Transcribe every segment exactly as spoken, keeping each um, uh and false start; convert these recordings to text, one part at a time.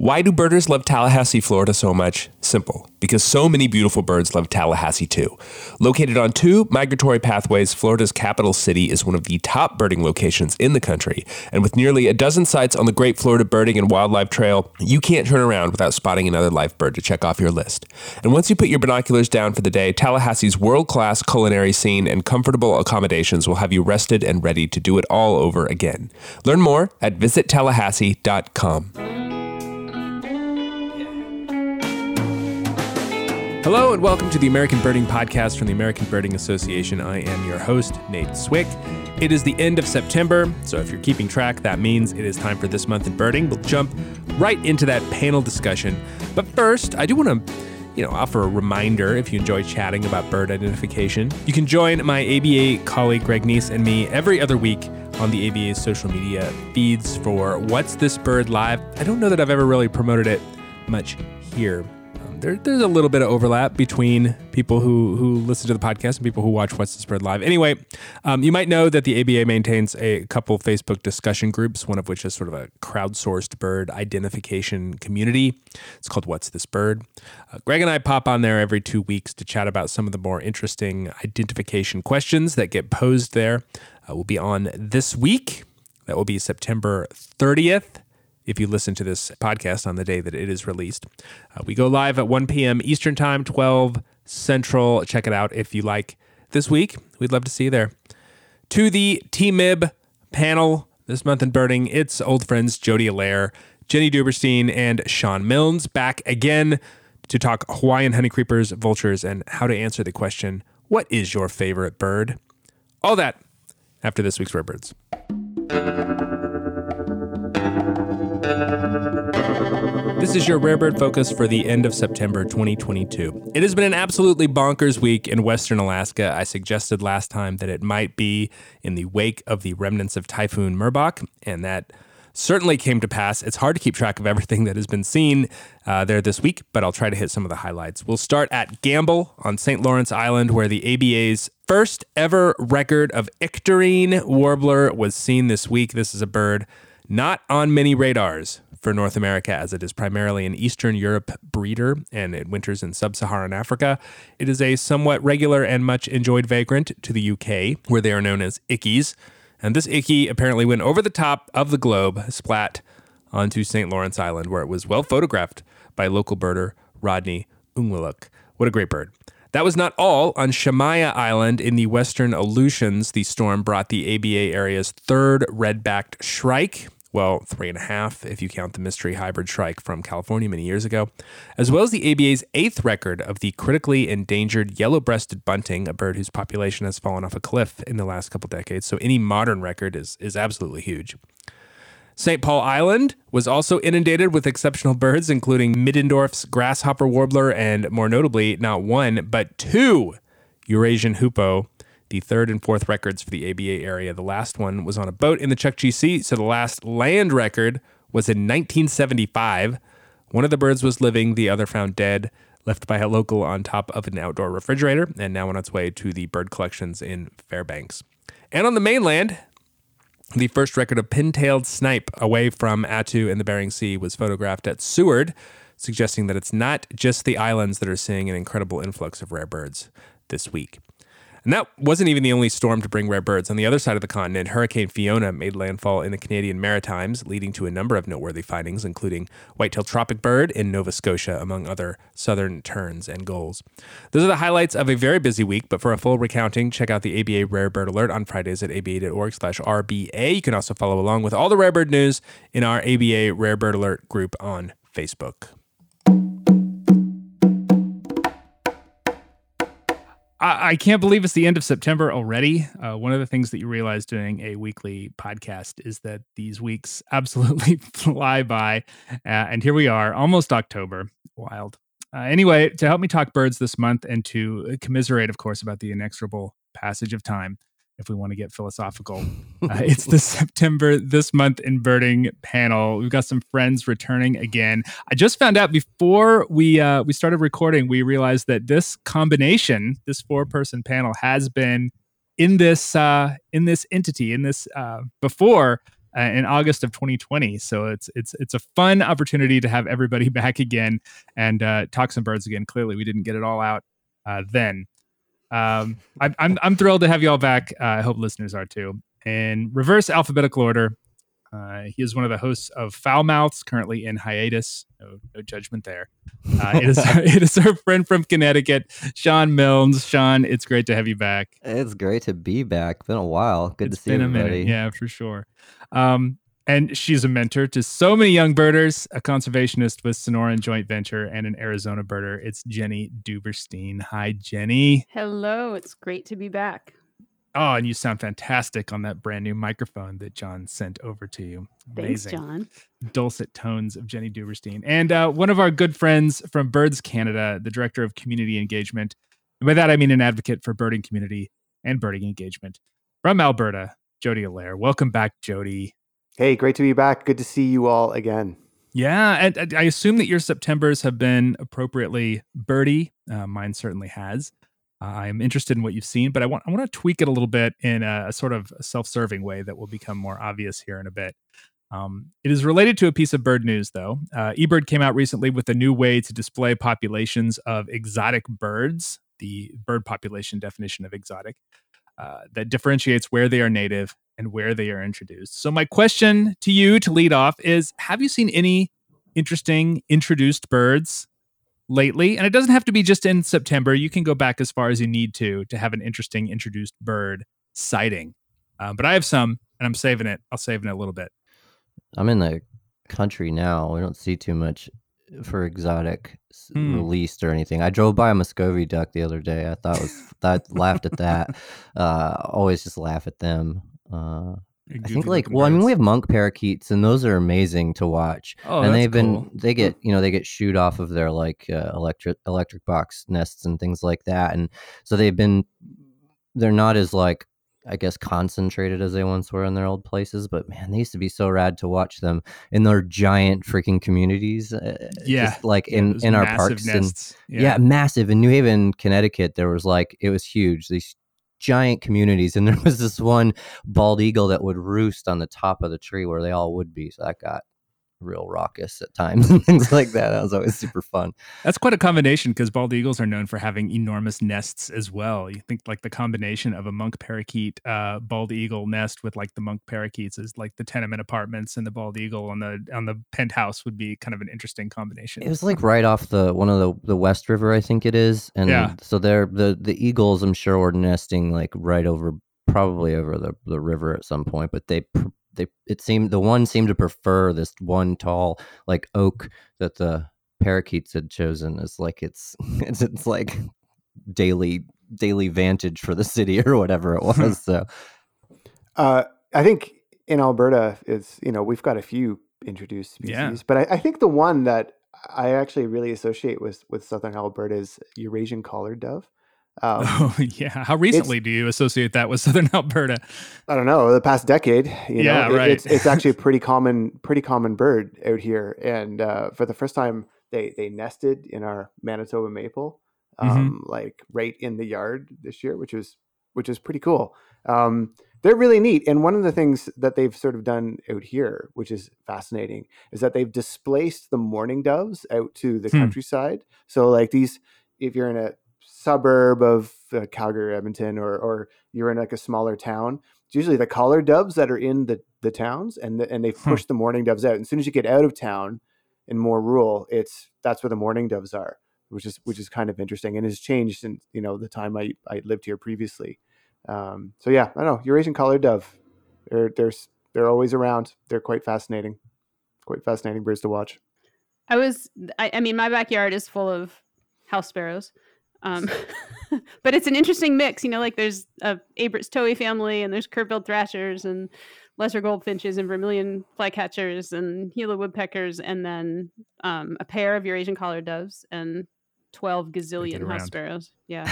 Why do birders love Tallahassee, Florida so much? Simple. Because so many beautiful birds love Tallahassee too. Located on two migratory pathways, Florida's capital city is one of the top birding locations in the country. And with nearly a dozen sites on the Great Florida Birding and Wildlife Trail, you can't turn around without spotting another live bird to check off your list. And once you put your binoculars down for the day, Tallahassee's world-class culinary scene and comfortable accommodations will have you rested and ready to do it all over again. Learn more at visit tallahassee dot com. Hello and welcome to the American Birding Podcast from the American Birding Association. I am your host, Nate Swick. It is the end of September, so if you're keeping track, that means it is time for This Month in Birding. We'll jump right into that panel discussion. But first, I do want to, you know, offer a reminder if you enjoy chatting about bird identification. You can join my A B A colleague Greg Neese and me every other week on the A B A's social media feeds for What's This Bird Live. I don't know that I've ever really promoted it much here. There, there's a little bit of overlap between people who, who listen to the podcast and people who watch What's This Bird Live. Anyway, um, you might know that the A B A maintains a couple Facebook discussion groups, one of which is sort of a crowdsourced bird identification community. It's called What's This Bird. Uh, Greg and I pop on there every two weeks to chat about some of the more interesting identification questions that get posed there. Uh, we'll be on this week. That will be September thirtieth. If you listen to this podcast on the day that it is released. Uh, we go live at one p.m. Eastern Time, twelve Central. Check it out if you like. This week, we'd love to see you there. To the T M I B panel this month in birding, it's old friends Jody Allaire, Jenny Duberstein, and Sean Milnes back again to talk Hawaiian honeycreepers, vultures, and how to answer the question, what is your favorite bird? All that after this week's Rare Birds. This is your Rare Bird Focus for the end of September twenty twenty-two. It has been an absolutely bonkers week in Western Alaska. I suggested last time that it might be in the wake of the remnants of Typhoon Mirbach, and that certainly came to pass. It's hard to keep track of everything that has been seen uh, there this week, but I'll try to hit some of the highlights. We'll start at Gamble on Saint Lawrence Island, where the A B A's first ever record of Icterine warbler was seen this week. This is a bird not on many radars for North America, as it is primarily an Eastern Europe breeder and it winters in sub-Saharan Africa. It is a somewhat regular and much enjoyed vagrant to the U K, where they are known as ickies. And this icky apparently went over the top of the globe, splat onto Saint Lawrence Island, where it was well photographed by local birder Rodney Unguluk. What a great bird. That was not all. On Shamaya Island in the Western Aleutians, the storm brought the A B A area's third red-backed shrike. Well, three and a half, if you count the mystery hybrid shrike from California many years ago, as well as the A B A's eighth record of the critically endangered yellow-breasted bunting, a bird whose population has fallen off a cliff in the last couple decades. So any modern record is, is absolutely huge. Saint Paul Island was also inundated with exceptional birds, including Middendorff's grasshopper warbler, and more notably, not one, but two Eurasian hoopoe, the third and fourth records for the A B A area. The last one was on a boat in the Chukchi Sea, so the last land record was in nineteen seventy-five. One of the birds was living, the other found dead, left by a local on top of an outdoor refrigerator, and now on its way to the bird collections in Fairbanks. And on the mainland, the first record of pintailed snipe away from Attu in the Bering Sea was photographed at Seward, suggesting that it's not just the islands that are seeing an incredible influx of rare birds this week. And that wasn't even the only storm to bring rare birds. On the other side of the continent, Hurricane Fiona made landfall in the Canadian Maritimes, leading to a number of noteworthy findings, including white-tailed tropic bird in Nova Scotia, among other southern terns and gulls. Those are the highlights of a very busy week, but for a full recounting, check out the A B A Rare Bird Alert on Fridays at a b a dot org slash r b a. You can also follow along with all the rare bird news in our A B A Rare Bird Alert group on Facebook. I can't believe it's the end of September already. Uh, one of the things that you realize doing a weekly podcast is that these weeks absolutely fly by. Uh, and here we are, almost October. Wild. Uh, anyway, to help me talk birds this month and to commiserate, of course, about the inexorable passage of time, if we want to get philosophical, uh, it's the September This Month in Birding panel. We've got some friends returning again. I just found out before we uh, we started recording, we realized that this combination, this four-person panel, has been in this uh, in this entity in this uh, before. uh, in August of twenty twenty. So it's it's it's a fun opportunity to have everybody back again and uh, talk some birds again. Clearly, we didn't get it all out uh, then. Um, I, I'm I'm thrilled to have you all back. Uh, I hope listeners are too. In reverse alphabetical order, uh, he is one of the hosts of Foul Mouths, currently in hiatus. No, no judgment there. Uh, it is it is our friend from Connecticut, Sean Milnes. Sean, it's great to have you back. It's great to be back. Been a while. Good it's to see been everybody. A minute. Yeah, for sure. Um, and she's a mentor to so many young birders, a conservationist with Sonoran Joint Venture, and an Arizona birder. It's Jenny Duberstein. Hi, Jenny. Hello. It's great to be back. Oh, and you sound fantastic on that brand new microphone that John sent over to you. Amazing. Thanks, John. Dulcet tones of Jenny Duberstein. And uh, one of our good friends from Birds Canada, the Director of Community Engagement. And by that, I mean an advocate for birding community and birding engagement from Alberta, Jody Allaire. Welcome back, Jody. Hey, great to be back. Good to see you all again. Yeah, and, and I assume that your Septembers have been appropriately birdy. Uh, mine certainly has. I'm interested in what you've seen, but I want I want to tweak it a little bit in a, a sort of self-serving way that will become more obvious here in a bit. Um, it is related to a piece of bird news, though. Uh, eBird came out recently with a new way to display populations of exotic birds, the bird population definition of exotic, uh, that differentiates where they are native and where they are introduced. So my question to you to lead off is, have you seen any interesting introduced birds lately? And it doesn't have to be just in September. You can go back as far as you need to to have an interesting introduced bird sighting. Uh, but I have some, and I'm saving it. I'll save it a little bit. I'm in the country now. I don't see too much for exotic mm. released or anything. I drove by a Muscovy duck the other day. I thought was I laughed at that. Uh, always just laugh at them. Uh, I think like well, birds. I mean, we have monk parakeets, and those are amazing to watch. Oh, and they've been cool. they get you know they get shooed off of their like uh, electric electric box nests and things like that, and so they've been they're not as like I guess concentrated as they once were in their old places. But man, they used to be so rad to watch them in their giant freaking communities. Uh, yeah, just like in yeah, in our parks nests. and yeah. yeah, massive in New Haven, Connecticut. There was like it was huge. These giant communities, and there was this one bald eagle that would roost on the top of the tree where they all would be, so that got real raucous at times and things like that. That was always super fun. That's quite a combination, because bald eagles are known for having enormous nests as well. You think like the combination of a monk parakeet uh bald eagle nest with like the monk parakeets is like the tenement apartments and the bald eagle on the on the penthouse would be kind of an interesting combination. It was like right off the one of the, the West River, I think it is, and yeah. so they're the the eagles I'm sure were nesting like right over probably over the, the river at some point, but they pr- They, it seemed the one seemed to prefer this one tall like oak that the parakeets had chosen as like it's it's, it's like daily daily vantage for the city or whatever it was. So uh, I think in Alberta it's you know we've got a few introduced species, yeah. but I, I think the one that I actually really associate with with Southern Alberta is Eurasian collared dove. Um, oh yeah, how recently do you associate that with Southern Alberta? I don't know, the past decade. You yeah, know, it, right. It's, it's actually a pretty common, pretty common bird out here, and uh, for the first time, they they nested in our Manitoba maple, um, mm-hmm. like right in the yard this year, which is which is pretty cool. Um, they're really neat, and one of the things that they've sort of done out here, which is fascinating, is that they've displaced the mourning doves out to the hmm. countryside. So like these, if you're in a suburb of uh, Calgary, Edmonton, or or you're in like a smaller town, it's usually the collared doves that are in the, the towns, and the, and they push hmm. the mourning doves out. And as soon as you get out of town and more rural, it's that's where the mourning doves are, which is which is kind of interesting and has changed since you know the time I, I lived here previously. Um, so yeah, I don't know, Eurasian collared dove. They're they're they're always around. They're quite fascinating, quite fascinating birds to watch. I was I, I mean my backyard is full of house sparrows. Um, but it's an interesting mix, you know, like there's a Abert's toey family, and there's curve-billed thrashers and lesser goldfinches and vermilion flycatchers and Gila woodpeckers, and then um, a pair of Eurasian collared doves and twelve gazillion house sparrows. Yeah.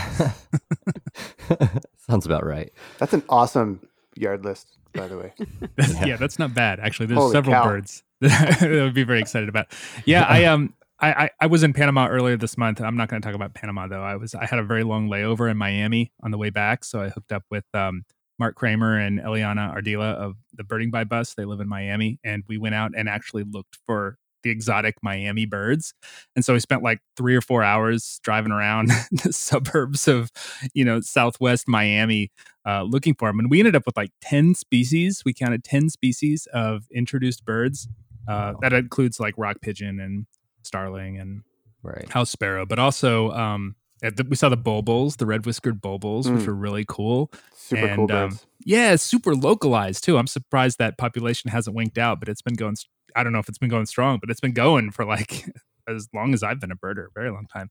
Sounds about right. That's an awesome yard list, by the way. That's, yeah. yeah, that's not bad, actually. There's Holy several cow. birds that I would be very excited about. Yeah, I um. I, I, I was in Panama earlier this month. I'm not going to talk about Panama though. I was I had a very long layover in Miami on the way back, so I hooked up with um, Mark Kramer and Eliana Ardila of the Birding by Bus. They live in Miami. And we went out and actually looked for the exotic Miami birds. And so we spent like three or four hours driving around the suburbs of, you know, Southwest Miami uh, looking for them. And we ended up with like ten species. We counted ten species of introduced birds. Uh, that includes like rock pigeon and starling and right. house sparrow, but also um, at the, we saw the bulbuls, the red-whiskered bulbuls, mm. which were really cool. Super and, cool birds. Um, yeah, super localized too. I'm surprised that population hasn't winked out, but it's been going. I don't know if it's been going strong, but it's been going for like as long as I've been a birder, a very long time.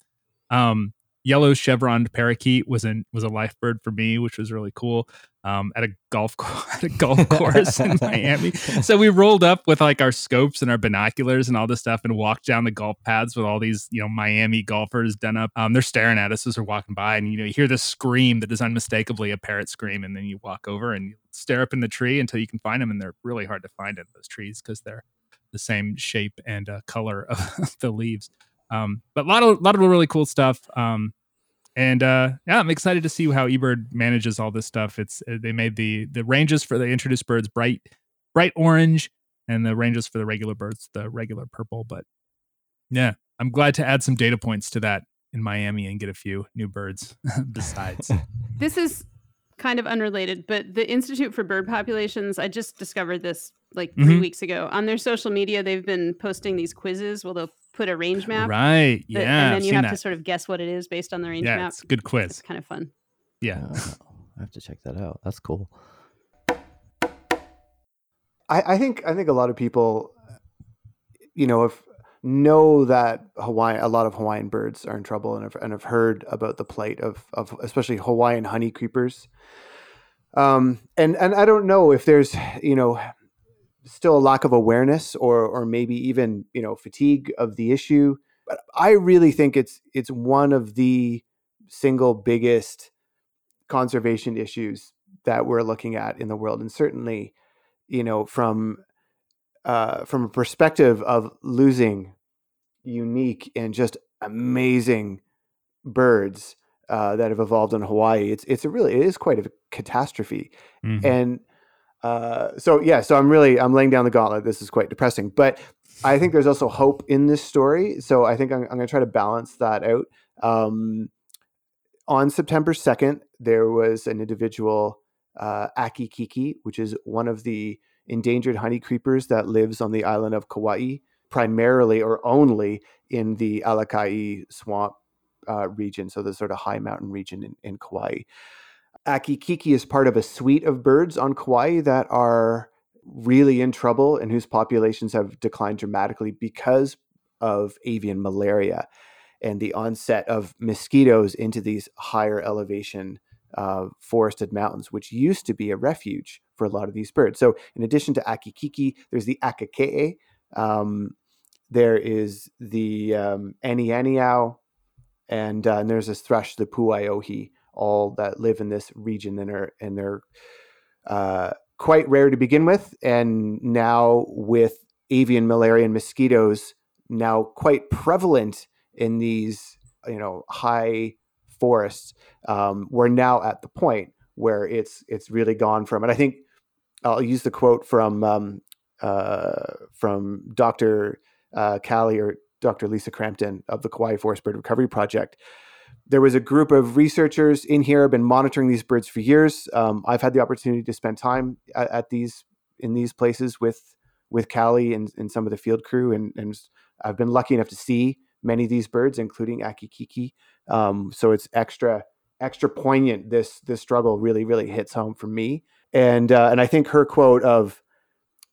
Um, yellow chevroned parakeet was in was a life bird for me, which was really cool. Um, at a golf at a golf course in Miami, so we rolled up with like our scopes and our binoculars and all this stuff, and walked down the golf paths with all these, you know, Miami golfers done up. Um, they're staring at us as we're walking by, and you know, you hear this scream that is unmistakably a parrot scream, and then you walk over and you stare up in the tree until you can find them, and they're really hard to find in those trees because they're the same shape and uh, color of the leaves. Um, but a lot of lot of really cool stuff. Um, And uh, yeah, I'm excited to see how eBird manages all this stuff. It's they made the the ranges for the introduced birds bright, bright orange, and the ranges for the regular birds the regular purple. But yeah, I'm glad to add some data points to that in Miami and get a few new birds besides. This is kind of unrelated, but the Institute for Bird Populations, I just discovered this like three mm-hmm. weeks ago. On their social media, they've been posting these quizzes. Well, they'll put a range map, right? Yeah, that, and then you have that. to sort of guess what it is based on the range yeah, map. It's a good quiz. It's kind of fun. Yeah, uh, I have to check that out. That's cool. I, I think I think a lot of people, you know, if know that Hawaii, a lot of Hawaiian birds are in trouble, and have and have heard about the plight of of especially Hawaiian honey creepers. Um, and and I don't know if there's you know. still a lack of awareness or or maybe even, you know, fatigue of the issue. But I really think it's it's one of the single biggest conservation issues that we're looking at in the world. And certainly, you know, from uh, from a perspective of losing unique and just amazing birds uh, that have evolved in Hawaii, it's it's a really, it is quite a catastrophe. Mm-hmm. And Uh, so yeah, so I'm really, I'm laying down the gauntlet. This is quite depressing, but I think there's also hope in this story. So I think I'm, I'm going to try to balance that out. Um, on September second, there was an individual, uh, Akikiki, which is one of the endangered honey creepers that lives on the island of Kauai, primarily or only in the Alakai swamp, uh, region. So the sort of high mountain region in, in Kauai. Akikiki is part of a suite of birds on Kauai that are really in trouble and whose populations have declined dramatically because of avian malaria and the onset of mosquitoes into these higher elevation uh, forested mountains, which used to be a refuge for a lot of these birds. So in addition to Akikiki, there's the Akakee, um, there is the um, Anianiao, and, uh, and there's this thrush, the Puaiohi, all that live in this region and are and they're uh, quite rare to begin with, and now with avian malaria and mosquitoes now quite prevalent in these you know high forests, um, we're now at the point where it's it's really gone from. And I think I'll use the quote from um, uh, from Doctor Uh, Callie or Doctor Lisa Crampton of the Kauai Forest Bird Recovery Project. There was a group of researchers in here have been monitoring these birds for years. Um, I've had the opportunity to spend time at, at these in these places with with Callie and, and some of the field crew, and, and I've been lucky enough to see many of these birds, including Akikiki. Um, so it's extra extra poignant. This this struggle really really hits home for me, and uh, and I think her quote of,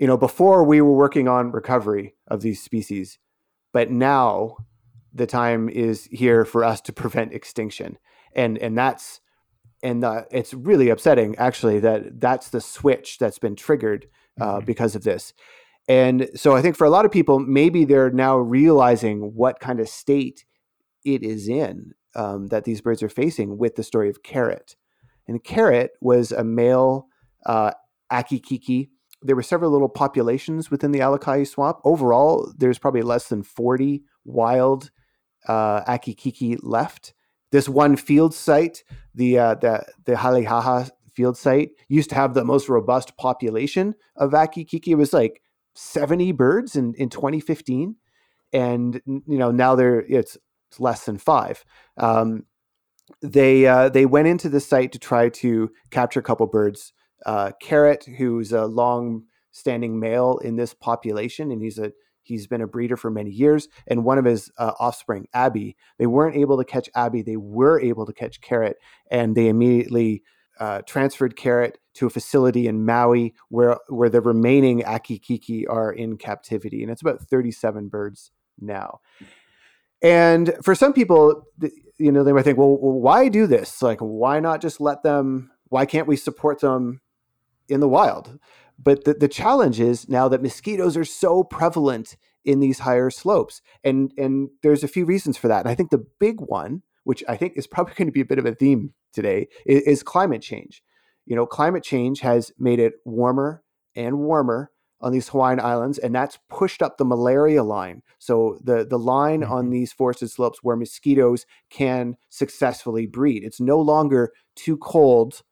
you know, before we were working on recovery of these species, but now the time is here for us to prevent extinction. And and that's and the, it's really upsetting, actually, that that's the switch that's been triggered uh, mm-hmm. because of this. And so I think for a lot of people, maybe they're now realizing what kind of state it is in um, that these birds are facing with the story of Carrot. And Carrot was a male uh, Akikiki. There were several little populations within the Alakai swamp. Overall, there's probably less than forty wild Uh, Akikiki left. This one field site, the uh, the the Halehaha field site used to have the most robust population of Akikiki. It was like seventy birds in, in twenty fifteen. And, you know, now they're, it's, it's less than five. Um, they, uh, they went into the site to try to capture a couple birds. Uh, Carrot, who's a long standing male in this population, and he's a, he's been a breeder for many years, and one of his uh, offspring, Abby. They weren't able to catch Abby. They were able to catch Carrot, and they immediately uh, transferred Carrot to a facility in Maui where, where the remaining Akikiki are in captivity. And it's about thirty-seven birds now. And for some people, you know, they might think, well, why do this? Like, why not just let them, why can't we support them in the wild? But the, the challenge is now that mosquitoes are so prevalent in these higher slopes. And, and there's a few reasons for that. And I think the big one, which I think is probably going to be a bit of a theme today, is, is climate change. You know, climate change has made it warmer and warmer on these Hawaiian Islands, and that's pushed up the malaria line. So the, the line mm-hmm. on these forested slopes where mosquitoes can successfully breed. It's no longer too cold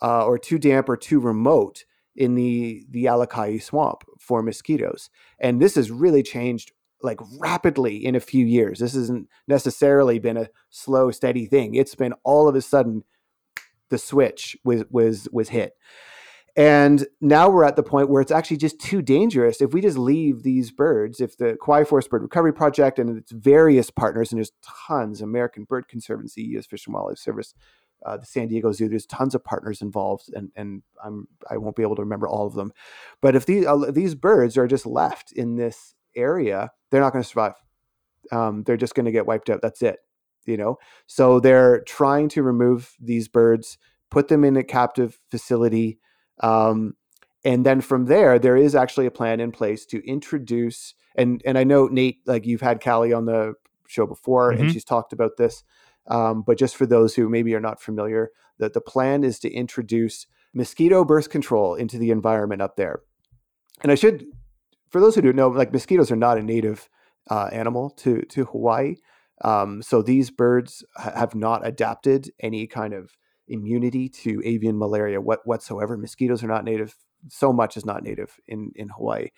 uh, or too damp or too remote in the, the Alakai swamp for mosquitoes. And this has really changed like rapidly in a few years. This hasn't necessarily been a slow, steady thing. It's been all of a sudden the switch was, was, was hit. And now we're at the point where it's actually just too dangerous. If we just leave these birds, if the Kauai Forest Bird Recovery Project and its various partners, and there's tons, American Bird Conservancy, U S Fish and Wildlife Service, Uh, the San Diego Zoo. There's tons of partners involved, and and I'm I won't be able to remember all of them. But if these uh, these birds are just left in this area, they're not going to survive. Um, they're just going to get wiped out. That's it, you know. So they're trying to remove these birds, put them in a captive facility, um, and then from there, there is actually a plan in place to introduce. And and I know Nate, like you've had Callie on the show before, mm-hmm. and she's talked about this. Um, but just for those who maybe are not familiar, the, the plan is to introduce mosquito birth control into the environment up there. And I should, for those who don't know, like mosquitoes are not a native uh, animal to, to Hawaii. Um, so these birds ha- have not adapted any kind of immunity to avian malaria what, whatsoever. Mosquitoes are not native. So much is not native in, in Hawaii.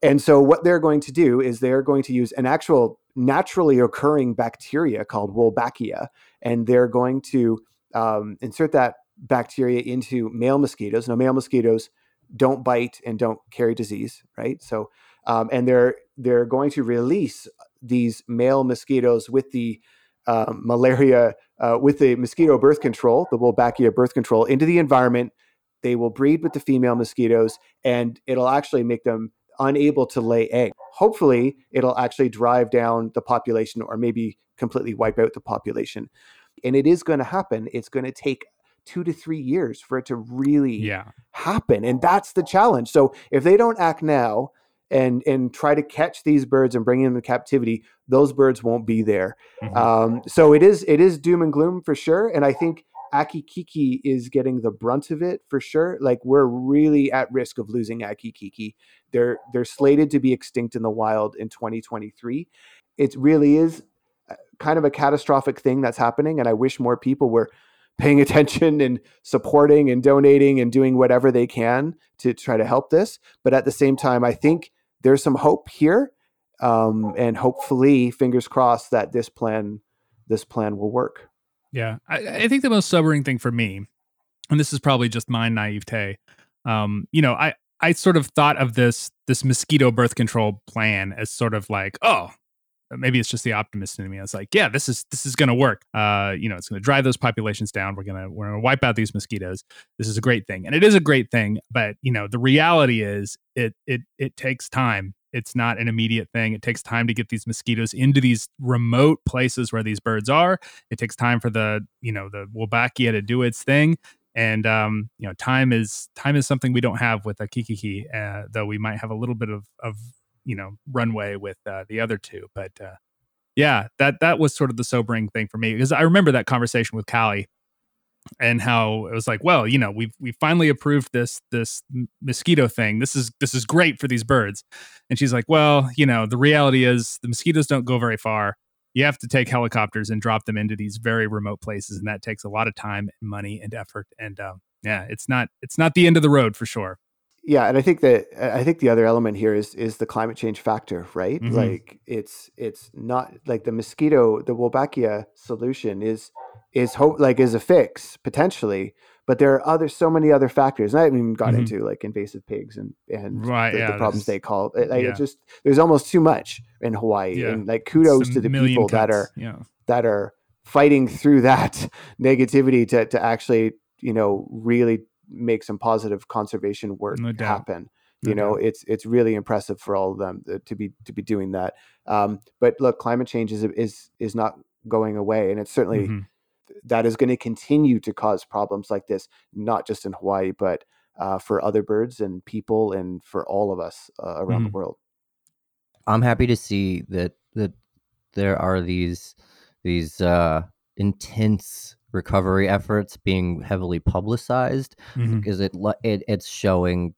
And so what they're going to do is they're going to use an actual naturally occurring bacteria called Wolbachia, and they're going to um, insert that bacteria into male mosquitoes. Now, male mosquitoes don't bite and don't carry disease, right? So, um, and they're they're going to release these male mosquitoes with the uh, malaria, uh, with the mosquito birth control, the Wolbachia birth control, into the environment. They will breed with the female mosquitoes, and it'll actually make them unable to lay eggs. Hopefully, it'll actually drive down the population or maybe completely wipe out the population. And it is going to happen. It's going to take two to three years for it to really yeah. happen. And that's the challenge. So if they don't act now and and try to catch these birds and bring them into captivity, those birds won't be there. Mm-hmm. Um, so it is it is doom and gloom for sure. And I think Akikiki is getting the brunt of it for sure. Like we're really at risk of losing Akikiki. They're they're slated to be extinct in the wild in twenty twenty-three. It really is kind of a catastrophic thing that's happening, and I wish more people were paying attention and supporting and donating and doing whatever they can to try to help this. But at the same time, I think there's some hope here, um, and hopefully, fingers crossed that this plan this plan will work. Yeah, I, I think the most sobering thing for me, and this is probably just my naivete, um, you know, I, I sort of thought of this this mosquito birth control plan as sort of like, oh, maybe it's just the optimist in me. I was like, yeah, this is this is going to work. Uh, you know, it's going to drive those populations down. We're gonna we're gonna wipe out these mosquitoes. This is a great thing, and it is a great thing. But you know, the reality is, it it it takes time. It's not an immediate thing. It takes time to get these mosquitoes into these remote places where these birds are. It takes time for the, you know, the Wolbachia to do its thing. And, um, you know, time is time is something we don't have with Akikiki, uh, though we might have a little bit of, of you know, runway with uh, the other two. But uh, yeah, that that was sort of the sobering thing for me, because I remember that conversation with Callie and how it was like, well, you know, we've we finally approved this this mosquito thing. This is this is great for these birds. And she's like, well, you know, the reality is the mosquitoes don't go very far. You have to take helicopters and drop them into these very remote places, and that takes a lot of time and money and effort. And um, yeah, it's not it's not the end of the road for sure. Yeah, and I think that I think the other element here is is the climate change factor, right? Mm-hmm. Like it's it's not like the mosquito, the Wolbachia solution is is ho- like is a fix potentially, but there are other so many other factors. And I haven't even got mm-hmm. into like invasive pigs and and right, the, yeah, the problems they call it. Like yeah. It's just there's almost too much in Hawaii, yeah. and like kudos Some to the people cuts. that are yeah. that are fighting through that negativity to to actually you know really. make some positive conservation work no happen. No you know, doubt. it's it's really impressive for all of them to be to be doing that. Um, but look, climate change is is is not going away, and it's certainly mm-hmm. that is going to continue to cause problems like this, not just in Hawaii, but uh, for other birds and people, and for all of us uh, around mm-hmm. the world. I'm happy to see that that there are these these uh, intense. recovery efforts being heavily publicized mm-hmm. because it, it it's showing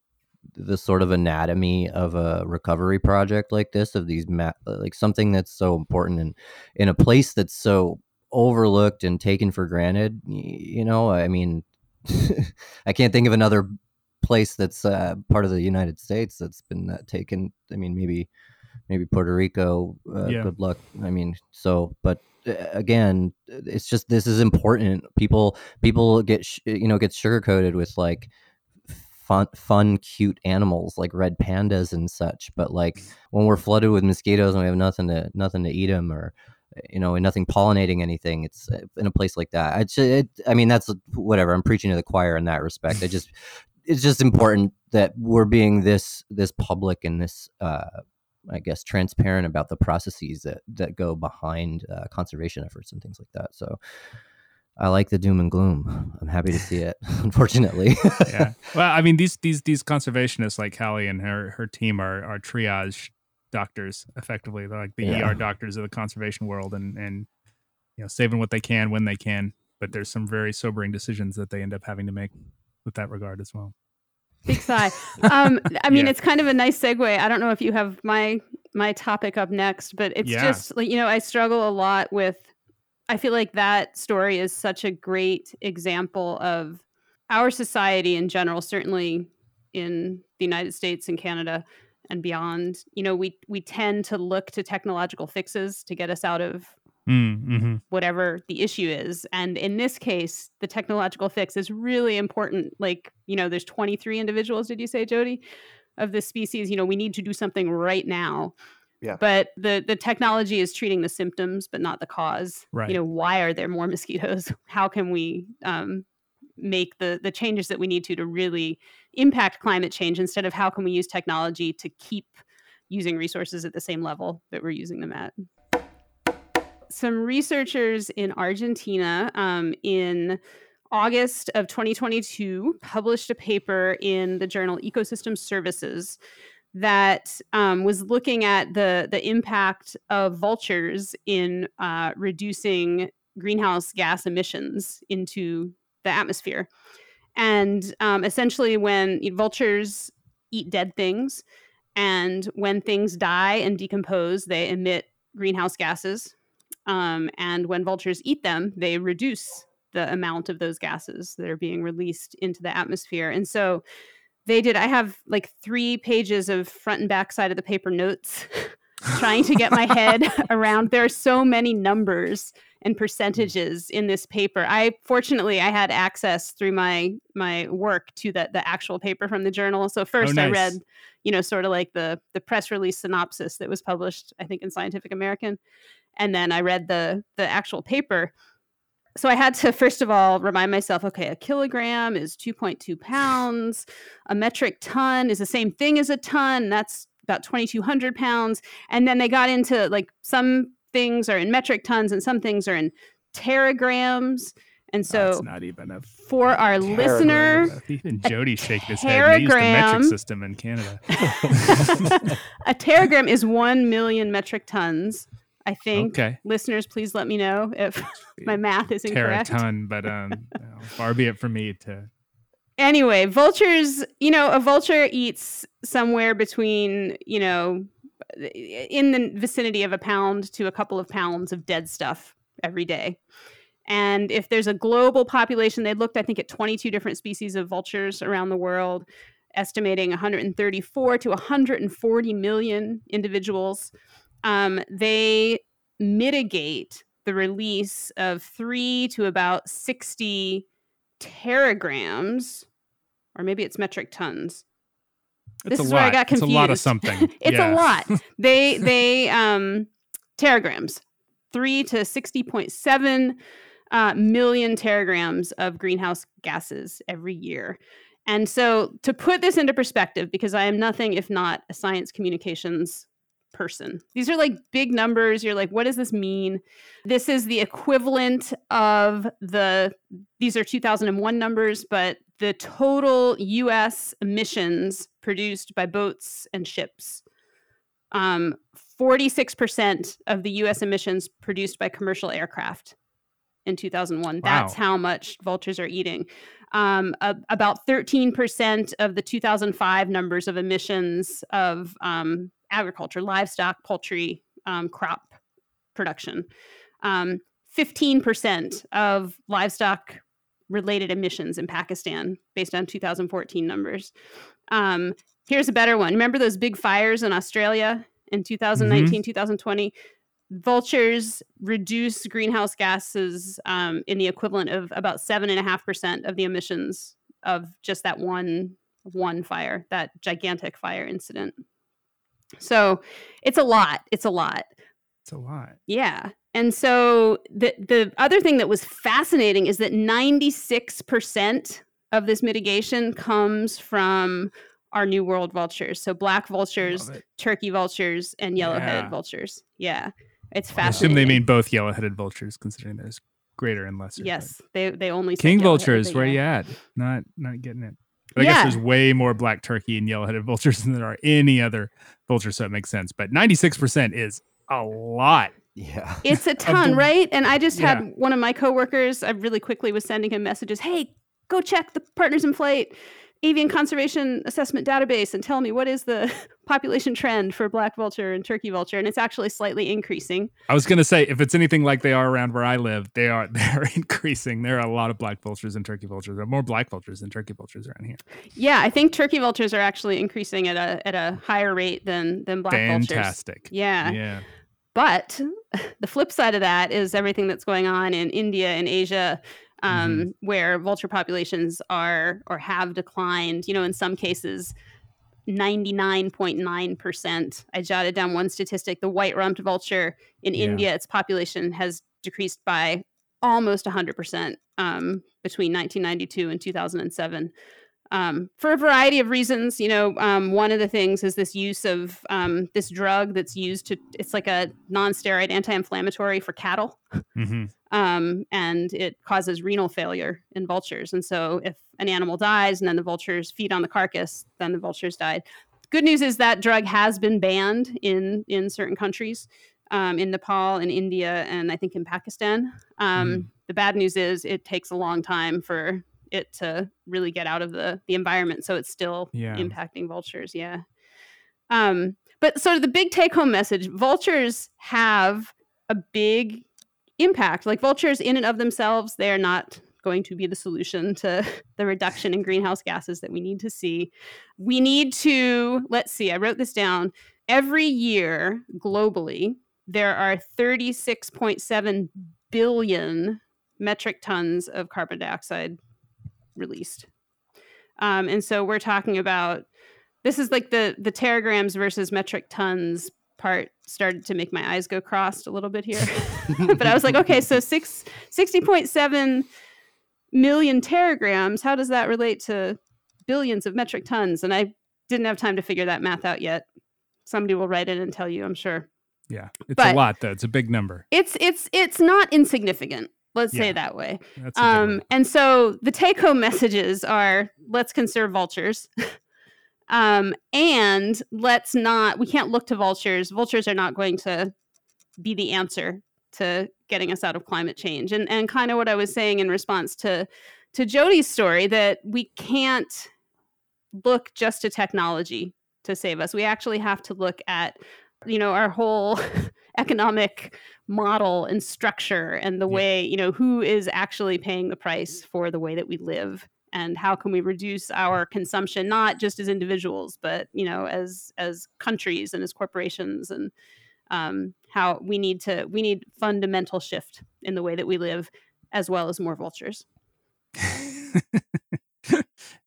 the sort of anatomy of a recovery project like this, of these ma- like something that's so important and in a place that's so overlooked and taken for granted. You know, I mean, I can't think of another place that's uh, part of the United States that's been that taken. I mean, maybe maybe Puerto Rico. Uh, yeah. Good luck. I mean, so but. Again, it's just this is important. People, people get sh- you know get sugarcoated with like fun, fun, cute animals like red pandas and such. But like when we're flooded with mosquitoes and we have nothing to nothing to eat them, or you know, and nothing pollinating anything, it's in a place like that. I just, it, I mean, that's whatever. I'm preaching to the choir in that respect. I just, it's just important that we're being this this public and this. Uh, I guess, transparent about the processes that, that go behind uh, conservation efforts and things like that. So I like the doom and gloom. I'm happy to see it, unfortunately. yeah. Well, I mean, these these these conservationists like Callie and her her team are are triage doctors, effectively. They're like the yeah. E R doctors of the conservation world and, and, you know, saving what they can when they can. But there's some very sobering decisions that they end up having to make with that regard as well. Big sigh. Um, I mean, yeah. it's kind of a nice segue. I don't know if you have my my topic up next, but it's yeah. just, you know, I struggle a lot with, I feel like that story is such a great example of our society in general, certainly in the United States and Canada and beyond. You know, we, we tend to look to technological fixes to get us out of mm, mm-hmm. whatever the issue is. And in this case, the technological fix is really important. Like, you know, there's twenty-three individuals, did you say, Jody, of this species? You know, we need to do something right now. Yeah. But the, the technology is treating the symptoms, but not the cause. Right. You know, why are there more mosquitoes? How can we um, make the, the changes that we need to to really impact climate change, instead of how can we use technology to keep using resources at the same level that we're using them at? Some researchers in Argentina um, in August of twenty twenty-two published a paper in the journal Ecosystem Services that um, was looking at the, the impact of vultures in uh, reducing greenhouse gas emissions into the atmosphere. And um, essentially when vultures eat dead things, and when things die and decompose, they emit greenhouse gases. Um, and when vultures eat them, they reduce the amount of those gases that are being released into the atmosphere. And so they did, I have like three pages of front and back side of the paper notes trying to get my head around. There are so many numbers and percentages in this paper. I, fortunately, I had access through my my work to the, the actual paper from the journal. So first oh, nice. I read, you know, sort of like the the press release synopsis that was published, I think, in Scientific American. And then I read the the actual paper. So I had to, first of all, remind myself, okay, a kilogram is two point two pounds. A metric ton is the same thing as a ton. That's about twenty-two hundred pounds. And then they got into like some things are in metric tons and some things are in teragrams. And so oh, it's not even a for our teragram. listener, even Jody shake this head. We use the metric system in Canada. A teragram is one million metric tons. I think okay. Listeners, please let me know if my math is incorrect. Teraton, but um, far be it from me to. Anyway, vultures, you know, a vulture eats somewhere between, you know, in the vicinity of a pound to a couple of pounds of dead stuff every day. And if there's a global population, they looked, I think, at twenty-two different species of vultures around the world, estimating one hundred thirty-four to one hundred forty million individuals. Um, they mitigate the release of three to about sixty teragrams, or maybe it's metric tons. It's this is lot. Where I got confused. It's a lot of something. It's yeah. a lot. They, they, um, teragrams, three to sixty point seven uh, million teragrams of greenhouse gases every year. And so to put this into perspective, because I am nothing if not a science communications person, these are like big numbers. You're like, what does this mean? This is the equivalent of the, these are two thousand one numbers, but the total U S emissions produced by boats and ships. Um, forty-six percent of the U S emissions produced by commercial aircraft in two thousand one. Wow. That's how much vultures are eating. Um, a, about thirteen percent of the two thousand five numbers of emissions of um, agriculture, livestock, poultry, um, crop production. Um, fifteen percent of livestock related emissions in Pakistan based on two thousand fourteen numbers. Um, here's a better one. Remember those big fires in Australia in two thousand nineteen, mm-hmm. two thousand twenty? Vultures reduce greenhouse gases um, in the equivalent of about seven point five percent of the emissions of just that one one fire, that gigantic fire incident. So it's a lot. It's a lot. It's a lot. Yeah. And so the the other thing that was fascinating is that ninety-six percent of this mitigation comes from our New World vultures. So black vultures, turkey vultures, and yellow-headed yeah. vultures. Yeah. It's fascinating. I assume they mean both yellow-headed vultures, considering there's greater and lesser. Yes. They they only king vultures, where you at? Not not getting it. But I yeah. guess there's way more black turkey and yellow-headed vultures than there are any other vultures, so it makes sense. But ninety-six percent is a lot. Yeah. It's a ton, right? And I just had yeah. one of my coworkers, I really quickly was sending him messages, hey, go check the Partners in Flight Avian Conservation Assessment Database and tell me what is the population trend for black vulture and turkey vulture. And it's actually slightly increasing. I was going to say, if it's anything like they are around where I live, they are they're increasing. There are a lot of black vultures and turkey vultures. There are more black vultures than turkey vultures around here. Yeah, I think turkey vultures are actually increasing at a at a higher rate than, than black Fantastic. vultures. Fantastic. Yeah. Yeah. But the flip side of that is everything that's going on in India and Asia, um, mm-hmm. where vulture populations are or have declined, you know, in some cases, ninety-nine point nine percent. I jotted down one statistic, the white-rumped vulture in yeah. India, its population has decreased by almost one hundred percent um, between nineteen ninety-two and two thousand seven. Um, for a variety of reasons, you know, um, one of the things is this use of um, this drug that's used to, it's like a non-steroid anti-inflammatory for cattle. Mm-hmm. Um, and it causes renal failure in vultures. And so if an animal dies and then the vultures feed on the carcass, then the vultures died. Good news is that drug has been banned in, in certain countries, um, in Nepal, in India, and I think in Pakistan. Um, mm. The bad news is it takes a long time for it to really get out of the, the environment. So it's still yeah. impacting vultures. Yeah. Um, but so the big take home message, vultures have a big impact. Like vultures in and of themselves, they are not going to be the solution to the reduction in greenhouse gases that we need to see. We need to, let's see, I wrote this down. Every year globally, there are thirty-six point seven billion metric tons of carbon dioxide released. Um, and so we're talking about, this is like the, the teragrams versus metric tons part started to make my eyes go crossed a little bit here. But I was like, okay, so six, sixty point seven million teragrams, how does that relate to billions of metric tons? And I didn't have time to figure that math out yet. Somebody will write it and tell you, I'm sure. Yeah, it's but a lot though. It's a big number. It's, it's, it's not insignificant. Let's yeah, say that way. Um, and so the take-home messages are, let's conserve vultures. um, and let's not, we can't look to vultures. Vultures are not going to be the answer to getting us out of climate change. And and kind of what I was saying in response to, to Jody's story, that we can't look just to technology to save us. We actually have to look at you know, our whole economic model and structure and the yeah. way, you know, who is actually paying the price for the way that we live, and how can we reduce our consumption, not just as individuals, but, you know, as, as countries and as corporations, and um, how we need to, we need fundamental shift in the way that we live, as well as more vultures.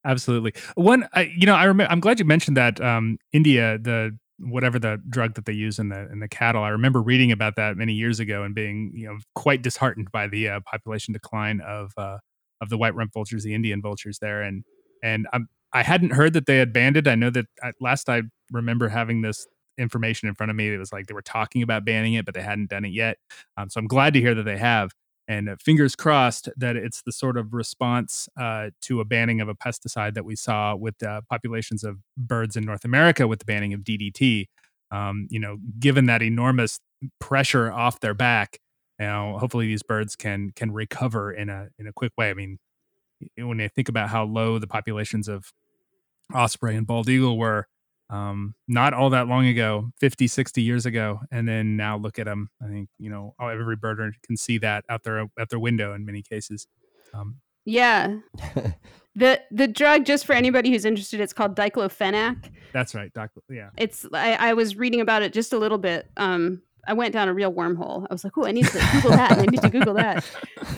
Absolutely. One, I, you know, I remember, I'm glad you mentioned that um, India, the, whatever the drug that they use in the in the cattle. I remember reading about that many years ago and being, you know, quite disheartened by the uh, population decline of uh, of the white rump vultures, the Indian vultures there. And and I'm, I hadn't heard that they had banded. I know that at last I remember having this information in front of me. It was like they were talking about banning it, but they hadn't done it yet. Um, so I'm glad to hear that they have. And uh, fingers crossed that it's the sort of response uh, to a banning of a pesticide that we saw with uh, populations of birds in North America with the banning of D D T. Um, you know, given that enormous pressure off their back, you know, hopefully these birds can can recover in a in a quick way. I mean, when you think about how low the populations of osprey and bald eagle were, um, not all that long ago, fifty, sixty years ago. And then now look at them. I think, you know, every birder can see that out their, out their window in many cases. Um, yeah. the, the drug, just for anybody who's interested, it's called diclofenac. That's right. Doc, yeah. It's, I, I was reading about it just a little bit. Um, I went down a real wormhole. I was like, oh, I need to Google that. I need to Google that.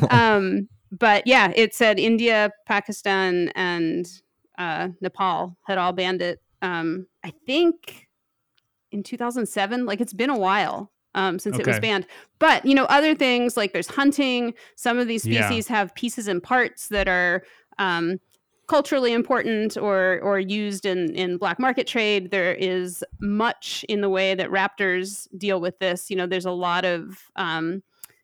Um, but yeah, it said India, Pakistan, and, uh, Nepal had all banned it. Um, I think in two thousand seven, like it's been a while um, since okay. it was banned. But, you know, other things like there's hunting. Some of these species yeah. have pieces and parts that are um, culturally important or or used in, in black market trade. There is much in the way that raptors deal with this. You know, there's a lot of um,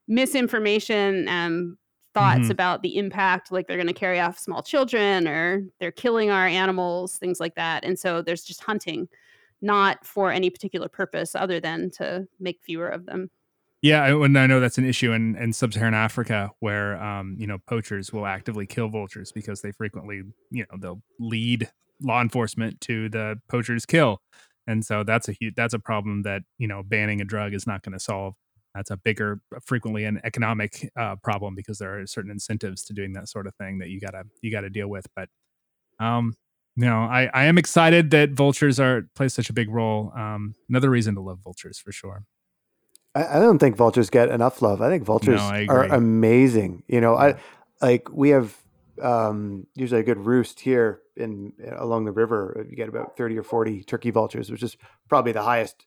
misinformation and thoughts mm-hmm. about the impact, like they're going to carry off small children or they're killing our animals, things like that. And so there's just hunting, not for any particular purpose other than to make fewer of them. Yeah, and I know that's an issue in, in sub-Saharan Africa where, um, you know, poachers will actively kill vultures because they frequently, you know, they'll lead law enforcement to the poacher's kill. And so that's a huge, that's a problem that, you know, banning a drug is not going to solve. That's a bigger, frequently an economic uh, problem because there are certain incentives to doing that sort of thing that you gotta you gotta deal with. But um, you know, I, I am excited that vultures are play such a big role. Um, another reason to love vultures for sure. I, I don't think vultures get enough love. I think vultures no, I are amazing. You know, I like we have um, usually a good roost here in along the river. You get about thirty or forty turkey vultures, which is probably the highest.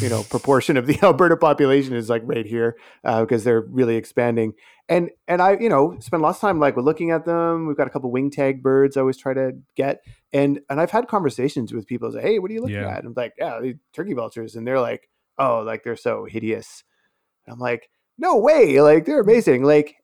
You know, proportion of the Alberta population is like right here uh, because they're really expanding. And and I, you know, spend lots of time like we're looking at them. We've got a couple of wing tag birds I always try to get. And and I've had conversations with people say, hey, what are you looking yeah. at? And I'm like, yeah, these turkey vultures. And they're like, oh, like they're so hideous. And I'm like, no way. Like they're amazing. Like